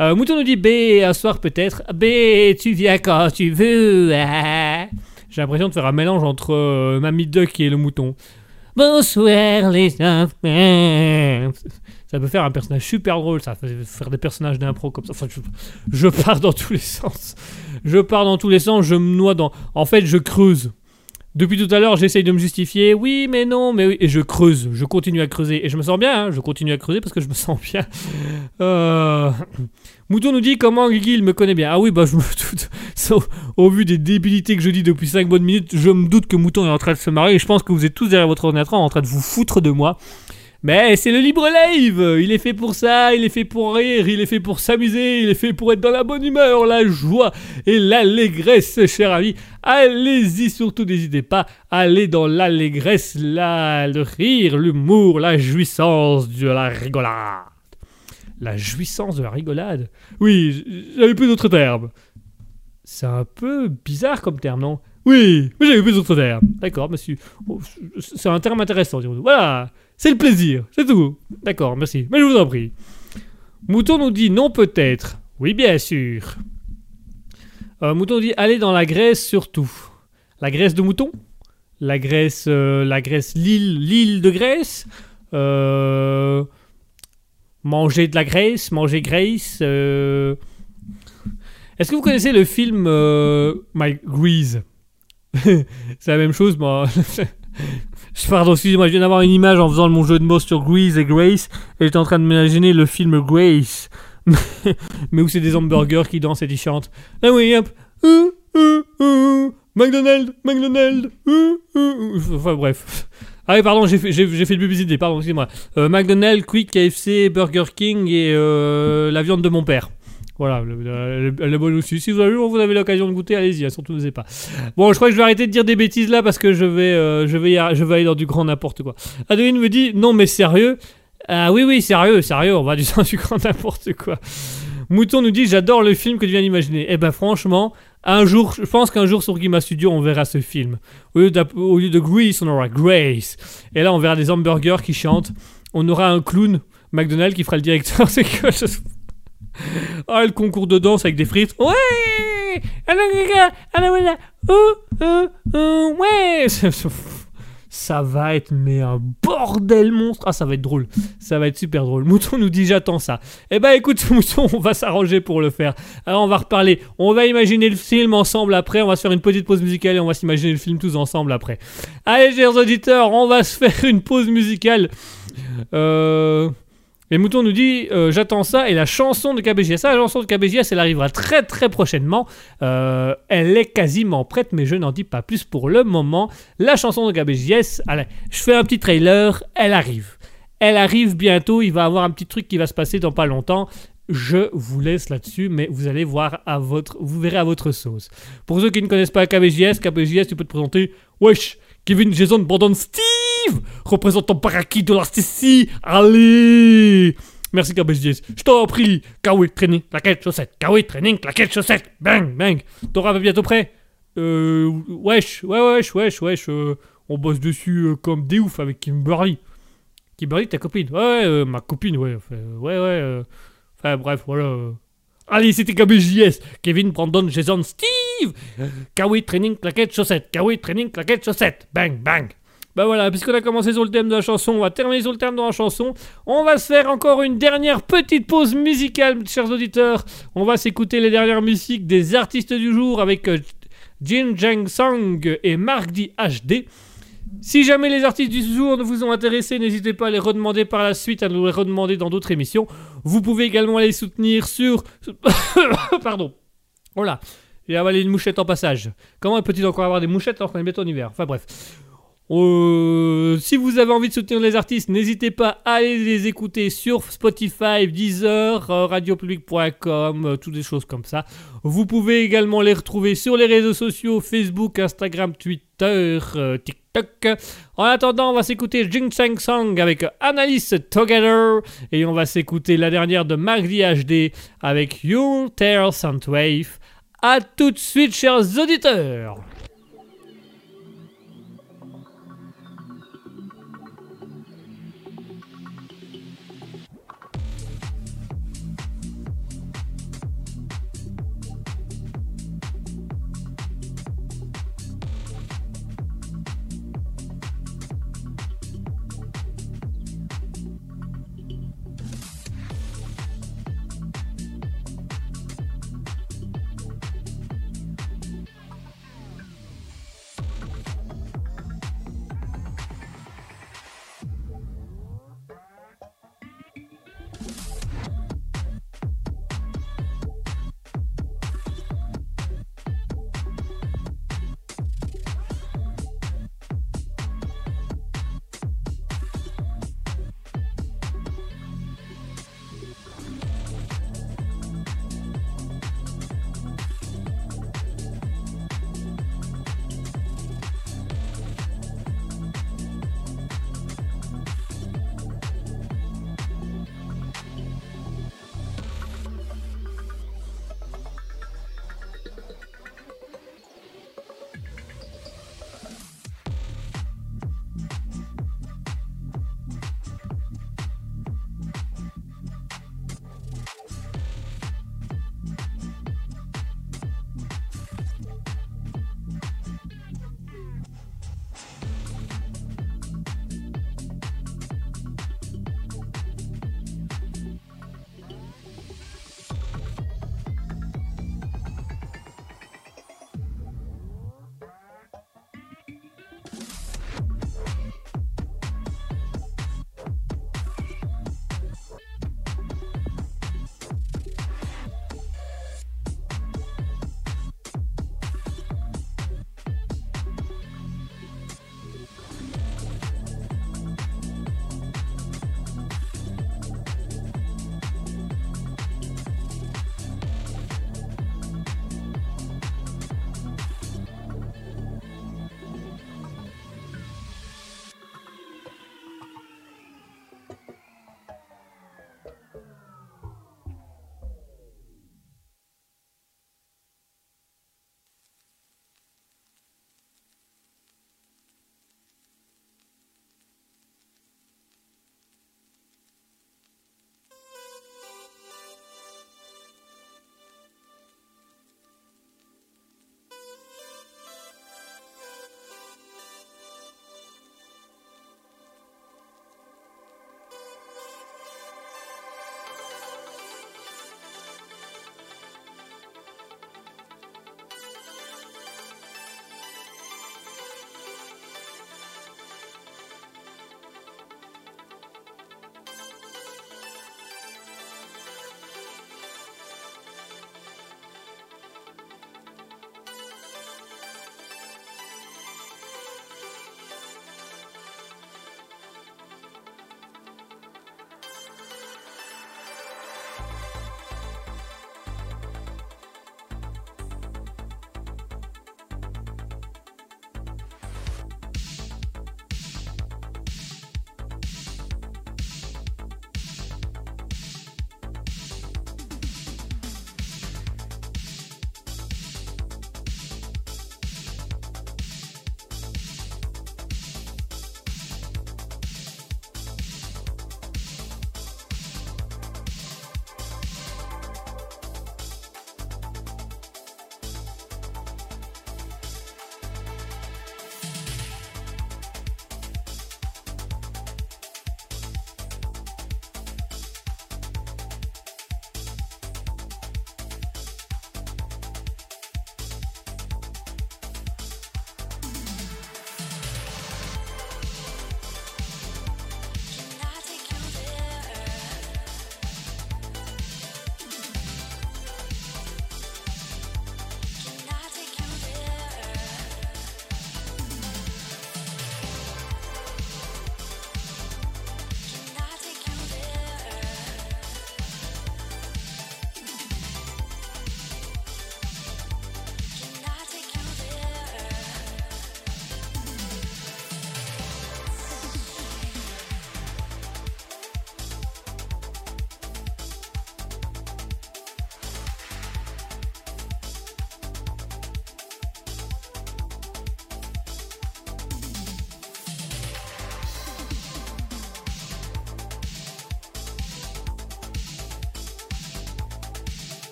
Euh, Mouton nous dit B, un soir peut-être. B, tu viens quand tu veux. Ah. J'ai l'impression de faire un mélange entre euh, Mamie Duck et le Mouton. Bonsoir les enfants. Ça peut faire un personnage super drôle, ça peut faire des personnages d'impro comme ça. Enfin, je, je pars dans tous les sens. Je pars dans tous les sens, je me noie dans... En fait, je creuse. Depuis tout à l'heure, j'essaye de me justifier. Oui, mais non, mais oui. Et je creuse, je continue à creuser. Et je me sens bien, hein, je continue à creuser parce que je me sens bien. Euh... Mouton nous dit comment Guigui, il me connaît bien. Ah oui, bah je me doute. Au vu des débilités que je dis depuis cinq bonnes minutes, je me doute que Mouton est en train de se marrer. Et je pense que vous êtes tous derrière votre ordinateur en train de vous foutre de moi. Mais c'est le libre live, il est fait pour ça, il est fait pour rire, il est fait pour s'amuser, il est fait pour être dans la bonne humeur, la joie et l'allégresse, cher ami. Allez-y, surtout n'hésitez pas, allez dans l'allégresse, la, le rire, l'humour, la jouissance de la rigolade. La jouissance de la rigolade? Oui, j'avais plus d'autres termes. C'est un peu bizarre comme terme, non? Oui, mais j'avais plus d'autres termes. D'accord, monsieur. Oh, c'est un terme intéressant, disons-nous. Voilà, c'est le plaisir, c'est tout. D'accord, merci. Mais je vous en prie. Mouton nous dit non, peut-être. Oui, bien sûr. Euh, Mouton dit allez dans la Grèce surtout. La Grèce de Mouton? La Grèce, euh, la Grèce, l'île, l'île de Grèce. Euh, manger de la Grèce, manger Grèce. Euh... Est-ce que vous connaissez le film euh, My Grease? C'est la même chose, moi. Je pardon, excusez-moi, je viens d'avoir une image en faisant mon jeu de mots sur Grease et Grace, et j'étais en train de m'imaginer le film Grace, mais où c'est des hamburgers qui dansent et qui chantent. Ah oui, hop. Ouh, ouh, ouh. McDonald's, McDonald's, ouh, ouh, ouh. Enfin bref. Ah oui, pardon, j'ai fait, j'ai, j'ai fait de publicité, pardon, excusez-moi. Euh, McDonald's, Quick, K F C, Burger King et euh, la viande de mon père. Voilà, le, le, le, le bon aussi. Si vous avez, vous avez l'occasion de goûter, allez-y, surtout n'osez pas. Bon, je crois que je vais arrêter de dire des bêtises là parce que je vais, euh, je vais, y, je vais aller dans du grand n'importe quoi. Adeline me dit non mais sérieux. Ah euh, oui oui sérieux sérieux, on va du du grand n'importe quoi. Mouton nous dit j'adore le film que tu viens d'imaginer. Eh ben franchement, un jour, je pense qu'un jour sur Guima Studio on verra ce film. Au lieu de, au lieu de Grease, on aura Grace. Et là on verra des hamburgers qui chantent. On aura un clown McDonald's qui fera le directeur. C'est que je... Ah, le concours de danse avec des frites. Ouais. Ouais. Ça va être mais un bordel monstre. Ah, ça va être drôle. Ça va être super drôle. Mouton nous dit j'attends ça. Eh ben écoute Mouton, on va s'arranger pour le faire. Alors on va reparler. On va imaginer le film ensemble après. On va se faire une petite pause musicale et on va s'imaginer le film tous ensemble après. Allez chers auditeurs, on va se faire une pause musicale. Euh... Et Mouton nous dit euh, j'attends ça et la chanson de K B J S. La chanson de K B J S, elle arrivera très très prochainement. Euh, elle est quasiment prête, mais je n'en dis pas plus pour le moment. La chanson de K B J S, allez, je fais un petit trailer, elle arrive. Elle arrive bientôt, il va y avoir un petit truc qui va se passer dans pas longtemps. Je vous laisse là-dessus, mais vous allez voir à votre... Vous verrez à votre sauce. Pour ceux qui ne connaissent pas K B J S, K B J S, tu peux te présenter. Wesh, Kevin, Jason, Brandon, Steve, représentant Paraki de l'Arstici, allez! Merci K B J S, je t'en prie. K W Training, claquette, chaussette. K W Training, claquette, chaussette. Bang, bang. T'auras bientôt prêt? Euh, wesh, wesh, wesh, wesh. Euh, on bosse dessus euh, comme des oufs avec Kim Burley. Kim Burley, ta copine? Ouais, ouais, euh, ma copine, ouais. Enfin, ouais, ouais. Euh, enfin, bref, voilà. Euh. Allez, c'était K B J S. Kevin, Brandon, Jason, Steve. K W Training, claquette, chaussette. K W Training, claquette, chaussette. Bang, bang. Bah voilà, puisqu'on a commencé sur le thème de la chanson, on va terminer sur le thème de la chanson. On va se faire encore une dernière petite pause musicale, chers auditeurs. On va s'écouter les dernières musiques des artistes du jour avec Ching Chang et Mark D. H D. Si jamais les artistes du jour ne vous ont intéressé, n'hésitez pas à les redemander par la suite, à nous les redemander dans d'autres émissions. Vous pouvez également les soutenir sur... Pardon. Voilà. J'ai avalé une mouchette en passage. Comment peut-il encore avoir des mouchettes alors qu'on est bientôt en hiver? Enfin bref. Euh, si vous avez envie de soutenir les artistes, n'hésitez pas à aller les écouter sur Spotify, Deezer, euh, radio public point com, euh, toutes des choses comme ça. Vous pouvez également les retrouver sur les réseaux sociaux, Facebook, Instagram, Twitter, euh, TikTok. En attendant, on va s'écouter Ching Chang Song avec Analyst Together. Et on va s'écouter la dernière de Marc D. H D avec Your Tail Soundwave. A tout de suite, chers auditeurs!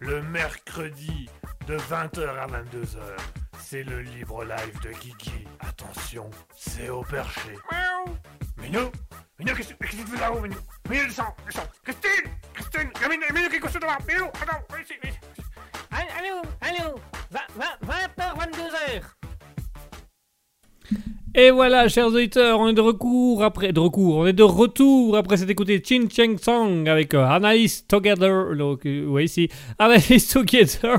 le mercredi de vingt heures à vingt-deux heures. C'est le libre live de Guigui. Attention, c'est au perché. Miaou. Minou, Minou, qu'est-ce que tu fais là-haut, Minou? Minou, descends, descends. Christine, Christine, il y a Minou, Minou qui est couché devant. Minou, attends, viens ici, viens ici. Allô, allô, vingt heures, vingt-deux heures. Et voilà, chers auditeurs, on est de recours après... De recours, on est de retour après cette écoutée Ching Chang Song avec euh, Analyze Together... Donc, euh, ouais, ici. Analyze Together,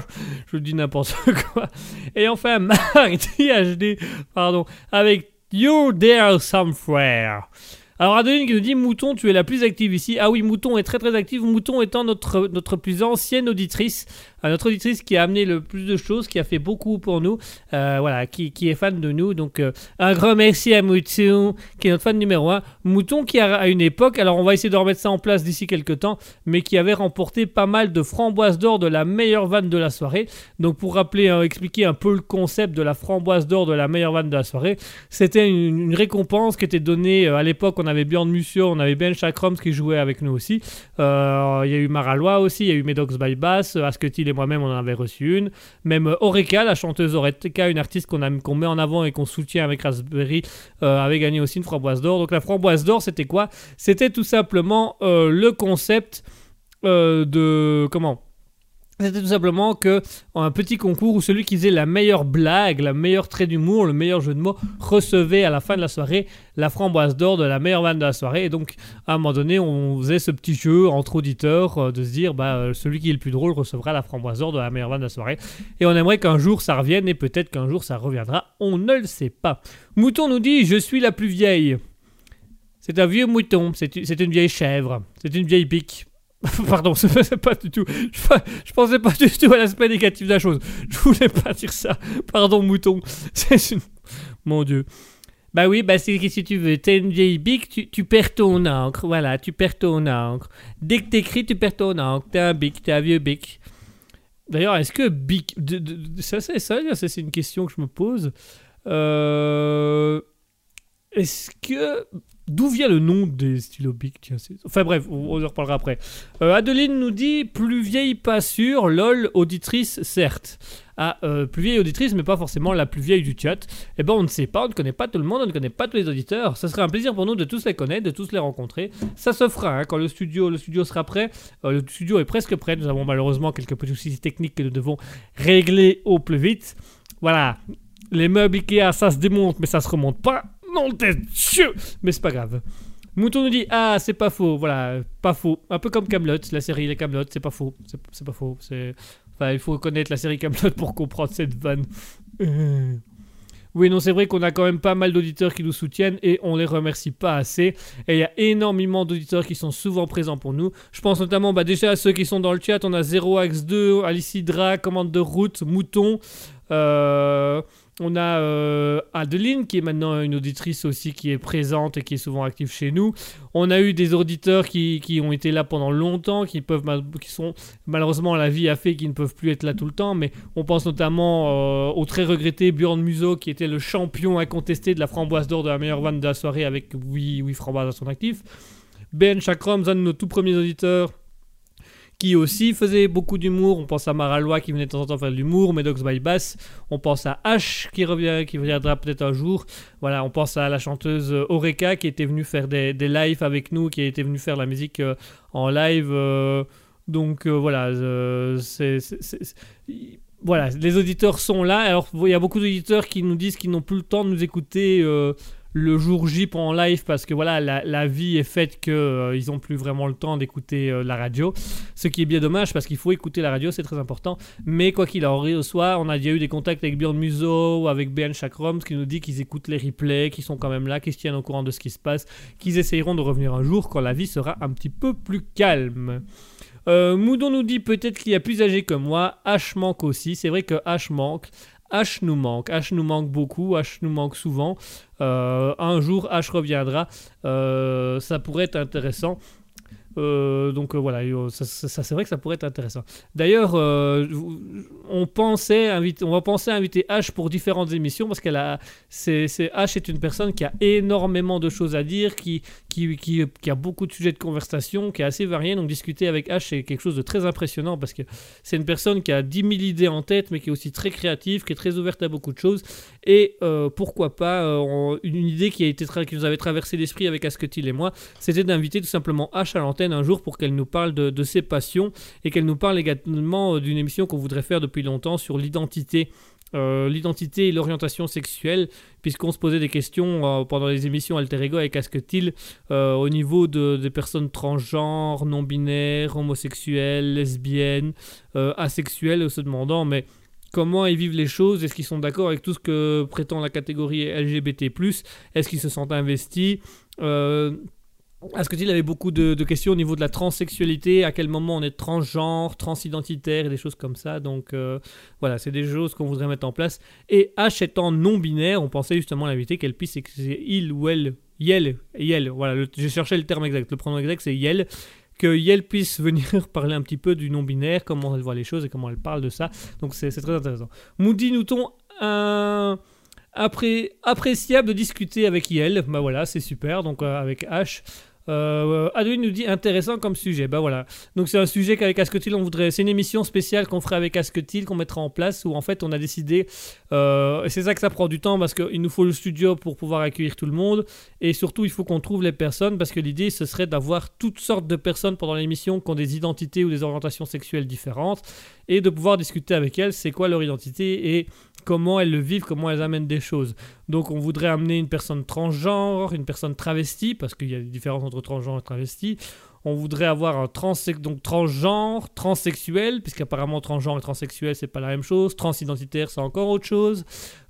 je vous dis n'importe quoi. Et enfin, Mark D. H D, pardon, avec You There Somewhere. Alors, Adeline qui nous dit « Mouton, tu es la plus active ici. » Ah oui, Mouton est très très active. Mouton étant notre, notre plus ancienne auditrice. Notre auditrice qui a amené le plus de choses, qui a fait beaucoup pour nous. Euh, voilà, qui, qui est fan de nous. Donc, euh, un grand merci à Mouton, qui est notre fan numéro un. Mouton qui, a, à une époque, alors on va essayer de remettre ça en place d'ici quelques temps, mais qui avait remporté pas mal de framboises d'or de la meilleure vanne de la soirée. Donc, pour rappeler, euh, expliquer un peu le concept de la framboise d'or de la meilleure vanne de la soirée, c'était une, une récompense qui était donnée euh, à l'époque. On On avait Björn Museau, on avait Ben Chakroms qui jouait avec nous aussi. Il euh, y a eu Maralois aussi, il y a eu Medox by Bass, Asketil et moi-même on en avait reçu une. Même euh, Oreka, la chanteuse Oreka, une artiste qu'on, a, qu'on met en avant et qu'on soutient avec Raspberry, euh, avait gagné aussi une framboise d'or. Donc la framboise d'or, c'était quoi? C'était tout simplement euh, le concept euh, de... Comment? C'était tout simplement que, un petit concours où celui qui faisait la meilleure blague, la meilleure trait d'humour, le meilleur jeu de mots, recevait à la fin de la soirée la framboise d'or de la meilleure vanne de la soirée. Et donc, à un moment donné, on faisait ce petit jeu entre auditeurs euh, de se dire, bah, celui qui est le plus drôle recevra la framboise d'or de la meilleure vanne de la soirée. Et on aimerait qu'un jour ça revienne, et peut-être qu'un jour ça reviendra, on ne le sait pas. Mouton nous dit, je suis la plus vieille. C'est un vieux mouton, c'est une vieille chèvre, c'est une vieille pique. Pardon, c'est pas du tout. Je, je pensais pas du tout à l'aspect négatif de la chose. Je voulais pas dire ça. Pardon, mouton. C'est une... Mon Dieu. Bah oui, bah c'est si tu veux. T'es une vieille bique, tu, tu perds ton encre. Voilà, tu perds ton encre. Dès que t'écris, tu perds ton encre. T'es un bique, t'es un vieux bique. D'ailleurs, est-ce que bique. Ça, c'est ça, c'est une question que je me pose. Euh... Est-ce que. D'où vient le nom des stylos Bic? Enfin bref, on en reparlera après. Euh, Adeline nous dit, plus vieille pas sûre, lol, auditrice certes. Ah, euh, plus vieille auditrice, mais pas forcément la plus vieille du chat. Eh ben on ne sait pas, on ne connaît pas tout le monde, on ne connaît pas tous les auditeurs. Ça serait un plaisir pour nous de tous les connaître, de tous les rencontrer. Ça se fera, hein, quand le studio, le studio sera prêt. Euh, le studio est presque prêt, nous avons malheureusement quelques petits soucis techniques que nous devons régler au plus vite. Voilà, les meubles Ikea, ça se démonte, mais ça se remonte pas. Non, t'es Dieu! Mais c'est pas grave. Mouton nous dit, ah, c'est pas faux, voilà, pas faux. Un peu comme Kaamelott, la série, les Kaamelott, c'est pas faux, c'est, c'est pas faux. C'est... Enfin, il faut connaître la série Kaamelott pour comprendre cette vanne. Oui, non, c'est vrai qu'on a quand même pas mal d'auditeurs qui nous soutiennent et on les remercie pas assez. Et il y a énormément d'auditeurs qui sont souvent présents pour nous. Je pense notamment, bah, déjà à ceux qui sont dans le chat, on a zéro axe deux, Alicidra, Commande de Route, Mouton, euh... On a euh, Adeline qui est maintenant une auditrice aussi qui est présente et qui est souvent active chez nous. On a eu des auditeurs qui, qui ont été là pendant longtemps, qui peuvent, qui sont malheureusement la vie a fait qu'ils ne peuvent plus être là tout le temps. Mais on pense notamment euh, au très regretté Björn Museau qui était le champion incontesté de la framboise d'or de la meilleure vanne de la soirée avec huit framboises à son actif. Ben Chakroms, un de nos tout premiers auditeurs, qui aussi faisait beaucoup d'humour. On pense à Maralois qui venait de temps en temps faire de l'humour, Medox by Bass. On pense à H qui revient, qui reviendra peut-être un jour. Voilà, on pense à la chanteuse Oreka qui était venue faire des, des lives avec nous, qui était venue faire la musique euh, en live. Euh, donc euh, voilà, euh, c'est, c'est, c'est, c'est... voilà, les auditeurs sont là. Alors il y a beaucoup d'auditeurs qui nous disent qu'ils n'ont plus le temps de nous écouter. Euh, le jour J pendant live parce que voilà la, la vie est faite qu'ils euh, n'ont plus vraiment le temps d'écouter euh, la radio, ce qui est bien dommage parce qu'il faut écouter la radio, c'est très important. Mais quoi qu'il en soit, on a déjà eu des contacts avec Björn Museau, avec Ben Chakroms qui nous dit qu'ils écoutent les replays, qu'ils sont quand même là, qu'ils se tiennent au courant de ce qui se passe, qu'ils essayeront de revenir un jour quand la vie sera un petit peu plus calme. euh, Moudon nous dit peut-être qu'il y a plus âgé que moi. H manque aussi, c'est vrai que H manque H nous manque, H nous manque beaucoup, H nous manque souvent. Euh, un jour H reviendra, euh, ça pourrait être intéressant. Euh, donc euh, voilà, ça, ça, ça c'est vrai que ça pourrait être intéressant. D'ailleurs, euh, on pensait inviter, on va penser à inviter H pour différentes émissions parce qu'elle a, c'est, c'est, H est une personne qui a énormément de choses à dire, qui, qui, qui, qui a beaucoup de sujets de conversation, qui est assez varié. Donc discuter avec H c'est quelque chose de très impressionnant parce que c'est une personne qui a dix mille idées en tête, mais qui est aussi très créative, qui est très ouverte à beaucoup de choses. Et euh, pourquoi pas euh, une, une idée qui a été tra- qui nous avait traversé l'esprit avec Asketil et moi, c'était d'inviter tout simplement H à l'antenne un jour pour qu'elle nous parle de, de ses passions et qu'elle nous parle également d'une émission qu'on voudrait faire depuis longtemps sur l'identité, euh, l'identité et l'orientation sexuelle, puisqu'on se posait des questions euh, pendant les émissions Alter Ego avec Asketil euh, au niveau de, des personnes transgenres, non-binaires, homosexuelles, lesbiennes, euh, asexuelles, se demandant mais comment ils vivent les choses, est-ce qu'ils sont d'accord avec tout ce que prétend la catégorie L G B T plus, est-ce qu'ils se sentent investis euh, Asketil avait beaucoup de, de questions au niveau de la transsexualité, à quel moment on est transgenre, transidentitaire et des choses comme ça. Donc euh, voilà, c'est des choses qu'on voudrait mettre en place. Et H étant non-binaire, on pensait justement l'inviter qu'elle puisse exprimer il ou elle, yel, yel. Voilà, le, j'ai cherché le terme exact. Le pronom exact, c'est yel. Que Yel puisse venir parler un petit peu du non-binaire, comment elle voit les choses et comment elle parle de ça. Donc c'est, c'est très intéressant. Moody, nous-t-on un... Après, appréciable de discuter avec Yel. Bah voilà, c'est super. Donc euh, avec H... Euh, Adeline nous dit intéressant comme sujet. Bah voilà. Donc c'est un sujet qu'avec Asketil on voudrait. C'est une émission spéciale qu'on ferait avec Asketil qu'on mettra en place où en fait on a décidé. Euh, et c'est ça que ça prend du temps parce qu'il nous faut le studio pour pouvoir accueillir tout le monde et surtout il faut qu'on trouve les personnes parce que l'idée ce serait d'avoir toutes sortes de personnes pendant l'émission qui ont des identités ou des orientations sexuelles différentes et de pouvoir discuter avec elles c'est quoi leur identité et comment elles le vivent, comment elles amènent des choses. Donc on voudrait amener une personne transgenre, une personne travestie, parce qu'il y a des différences entre transgenre et travesti. On voudrait avoir un transse- donc transgenre, transsexuel, puisqu'apparemment transgenre et transsexuel, c'est pas la même chose. Transidentitaire, c'est encore autre chose.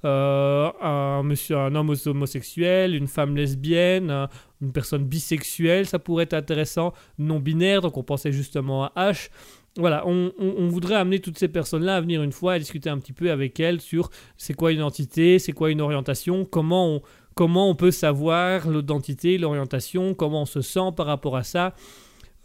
Euh, un, monsieur, un homme homosexuel, une femme lesbienne, un, une personne bisexuelle, ça pourrait être intéressant. Non-binaire, donc on pensait justement à H. Voilà, on, on, on voudrait amener toutes ces personnes-là à venir une fois et discuter un petit peu avec elles sur c'est quoi une identité, c'est quoi une orientation, comment on, comment on peut savoir l'identité, l'orientation, comment on se sent par rapport à ça.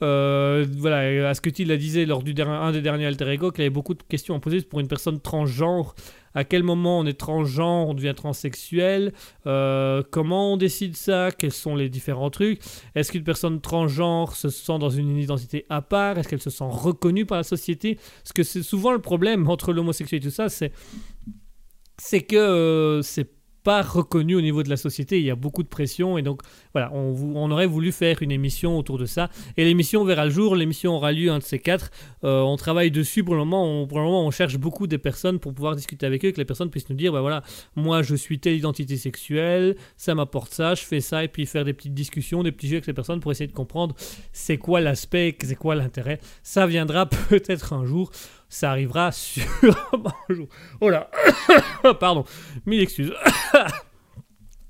Euh, voilà, Asketil la disait lors du dernier, un des derniers Alter Ego qu'il avait beaucoup de questions à poser pour une personne transgenre. À quel moment on est transgenre, on devient transsexuel, euh, comment on décide ça, quels sont les différents trucs, est-ce qu'une personne transgenre se sent dans une identité à part, est-ce qu'elle se sent reconnue par la société, parce que c'est souvent le problème entre l'homosexualité et tout ça, c'est, c'est que euh, c'est pas reconnu au niveau de la société, il y a beaucoup de pression et donc voilà, on, on aurait voulu faire une émission autour de ça et l'émission verra le jour, l'émission aura lieu un de ces quatre, euh, on travaille dessus pour le moment, on, pour le moment on cherche beaucoup des personnes pour pouvoir discuter avec eux, que les personnes puissent nous dire bah voilà, moi je suis telle identité sexuelle, ça m'apporte ça, je fais ça et puis faire des petites discussions, des petits jeux avec les personnes pour essayer de comprendre c'est quoi l'aspect, c'est quoi l'intérêt, ça viendra peut-être un jour. Ça arrivera sur... oh là pardon, mille excuses.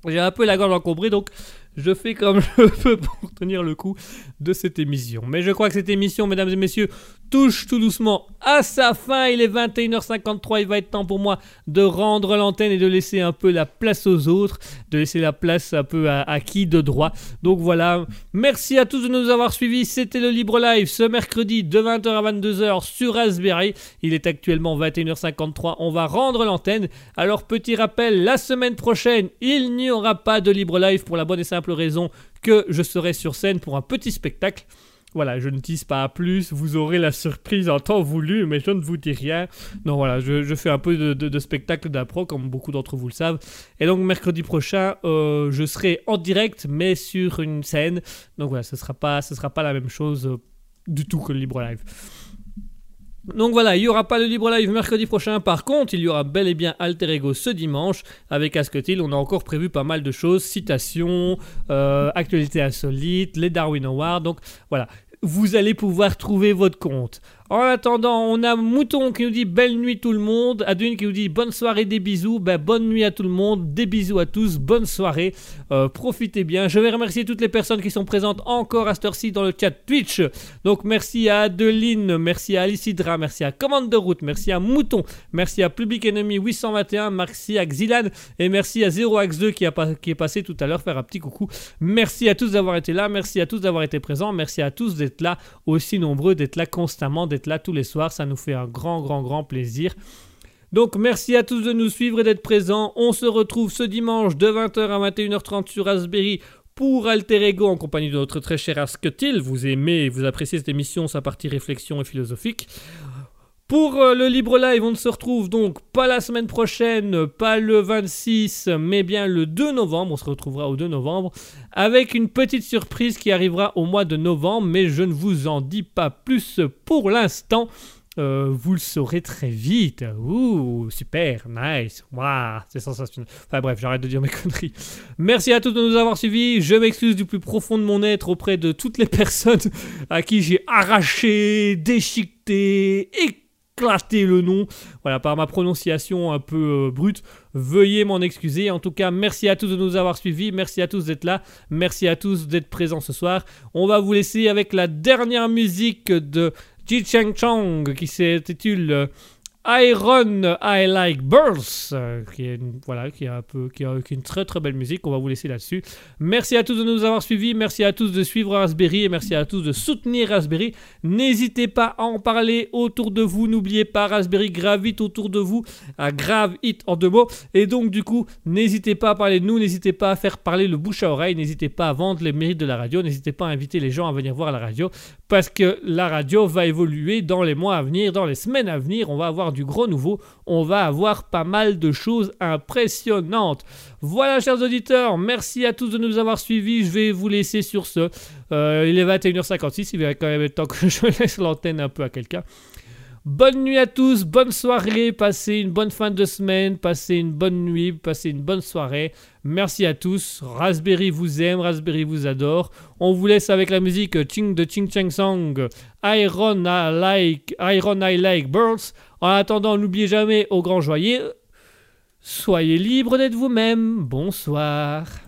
J'ai un peu la gorge encombrée, donc je fais comme je peux pour tenir le coup de cette émission. Mais je crois que cette émission, mesdames et messieurs, touche tout doucement à sa fin. Il est vingt et une heures cinquante-trois, il va être temps pour moi de rendre l'antenne et de laisser un peu la place aux autres, de laisser la place un peu à, à qui de droit. Donc voilà, merci à tous de nous avoir suivis. C'était le Libre Live ce mercredi de vingt heures à vingt-deux heures sur Raspberry. Il est actuellement vingt et une heures cinquante-trois, on va rendre l'antenne. Alors petit rappel, la semaine prochaine, il n'y aura pas de Libre Live pour la bonne et simple raison que je serai sur scène pour un petit spectacle. Voilà, je ne tease pas à plus, vous aurez la surprise en temps voulu, mais je ne vous dis rien. Non, voilà, je, je fais un peu de, de, de spectacle d'impro, comme beaucoup d'entre vous le savent. Et donc, mercredi prochain, euh, je serai en direct, mais sur une scène. Donc voilà, ce ne sera pas, ce sera pas la même chose euh, du tout que le Libre Live. Donc voilà, il n'y aura pas de Libre Live mercredi prochain. Par contre, il y aura bel et bien Alter Ego ce dimanche avec Asketil. On a encore prévu pas mal de choses, citations, euh, actualités insolites, les Darwin Awards. Donc voilà, vous allez pouvoir trouver votre compte. En attendant, on a Mouton qui nous dit belle nuit tout le monde, Adeline qui nous dit bonne soirée, des bisous. Ben, bonne nuit à tout le monde, des bisous à tous, bonne soirée, euh, profitez bien. Je vais remercier toutes les personnes qui sont présentes encore à cette heure-ci dans le chat Twitch. Donc merci à Adeline, merci à Alicidra, merci à Commande de Route, merci à Mouton, merci à Public Enemy huit cent vingt et un, merci à Xilan et merci à zéro axe deux qui, a pas, qui est passé tout à l'heure faire un petit coucou. Merci à tous d'avoir été là, merci à tous d'avoir été présents, merci à tous d'être là, aussi nombreux, d'être là constamment, d'être là tous les soirs, ça nous fait un grand grand grand plaisir. Donc merci à tous de nous suivre et d'être présents. On se retrouve ce dimanche de vingt heures à vingt et une heures trente sur Raspberry pour Alter Ego en compagnie de notre très cher Asketil. Vous aimez et vous appréciez cette émission, sa partie réflexion et philosophique. Pour euh, le Libre Live, on ne se retrouve donc pas la semaine prochaine, pas le vingt-six, mais bien le deux novembre. On se retrouvera au deux novembre avec une petite surprise qui arrivera au mois de novembre, mais je ne vous en dis pas plus pour l'instant. Euh, vous le saurez très vite. Ouh, super, nice, waouh, c'est sensationnel. Enfin bref, j'arrête de dire mes conneries. Merci à tous de nous avoir suivis. Je m'excuse du plus profond de mon être auprès de toutes les personnes à qui j'ai arraché, déchiqueté, éclaté le nom, voilà, par ma prononciation un peu euh, brute, veuillez m'en excuser. En tout cas, merci à tous de nous avoir suivis, merci à tous d'être là, merci à tous d'être présents ce soir. On va vous laisser avec la dernière musique de Ching Chang qui s'intitule euh, Iron I Like Birds, euh, qui est une, voilà, qui est un peu, qui est une très très belle musique. On va vous laisser là-dessus. Merci à tous de nous avoir suivis, merci à tous de suivre Raspberry et merci à tous de soutenir Raspberry. N'hésitez pas à en parler autour de vous. N'oubliez pas, Raspberry gravite autour de vous, à grave hit en deux mots. Et donc du coup, n'hésitez pas à parler de nous, n'hésitez pas à faire parler le bouche à oreille, n'hésitez pas à vendre les mérites de la radio, n'hésitez pas à inviter les gens à venir voir la radio parce que la radio va évoluer dans les mois à venir, dans les semaines à venir. On va avoir du gros nouveau, on va avoir pas mal de choses impressionnantes. Voilà, chers auditeurs, merci à tous de nous avoir suivis. Je vais vous laisser sur ce. Euh, il est vingt et une heures cinquante-six, il va quand même être temps que je laisse l'antenne un peu à quelqu'un. Bonne nuit à tous, bonne soirée, passez une bonne fin de semaine, passez une bonne nuit, passez une bonne soirée. Merci à tous, Raspberry vous aime, Raspberry vous adore. On vous laisse avec la musique Ching de Ching Chang Song, Iron I Like, Iron I Like Birds. En attendant, n'oubliez jamais, au grand joyeux, soyez libres d'être vous-même. Bonsoir.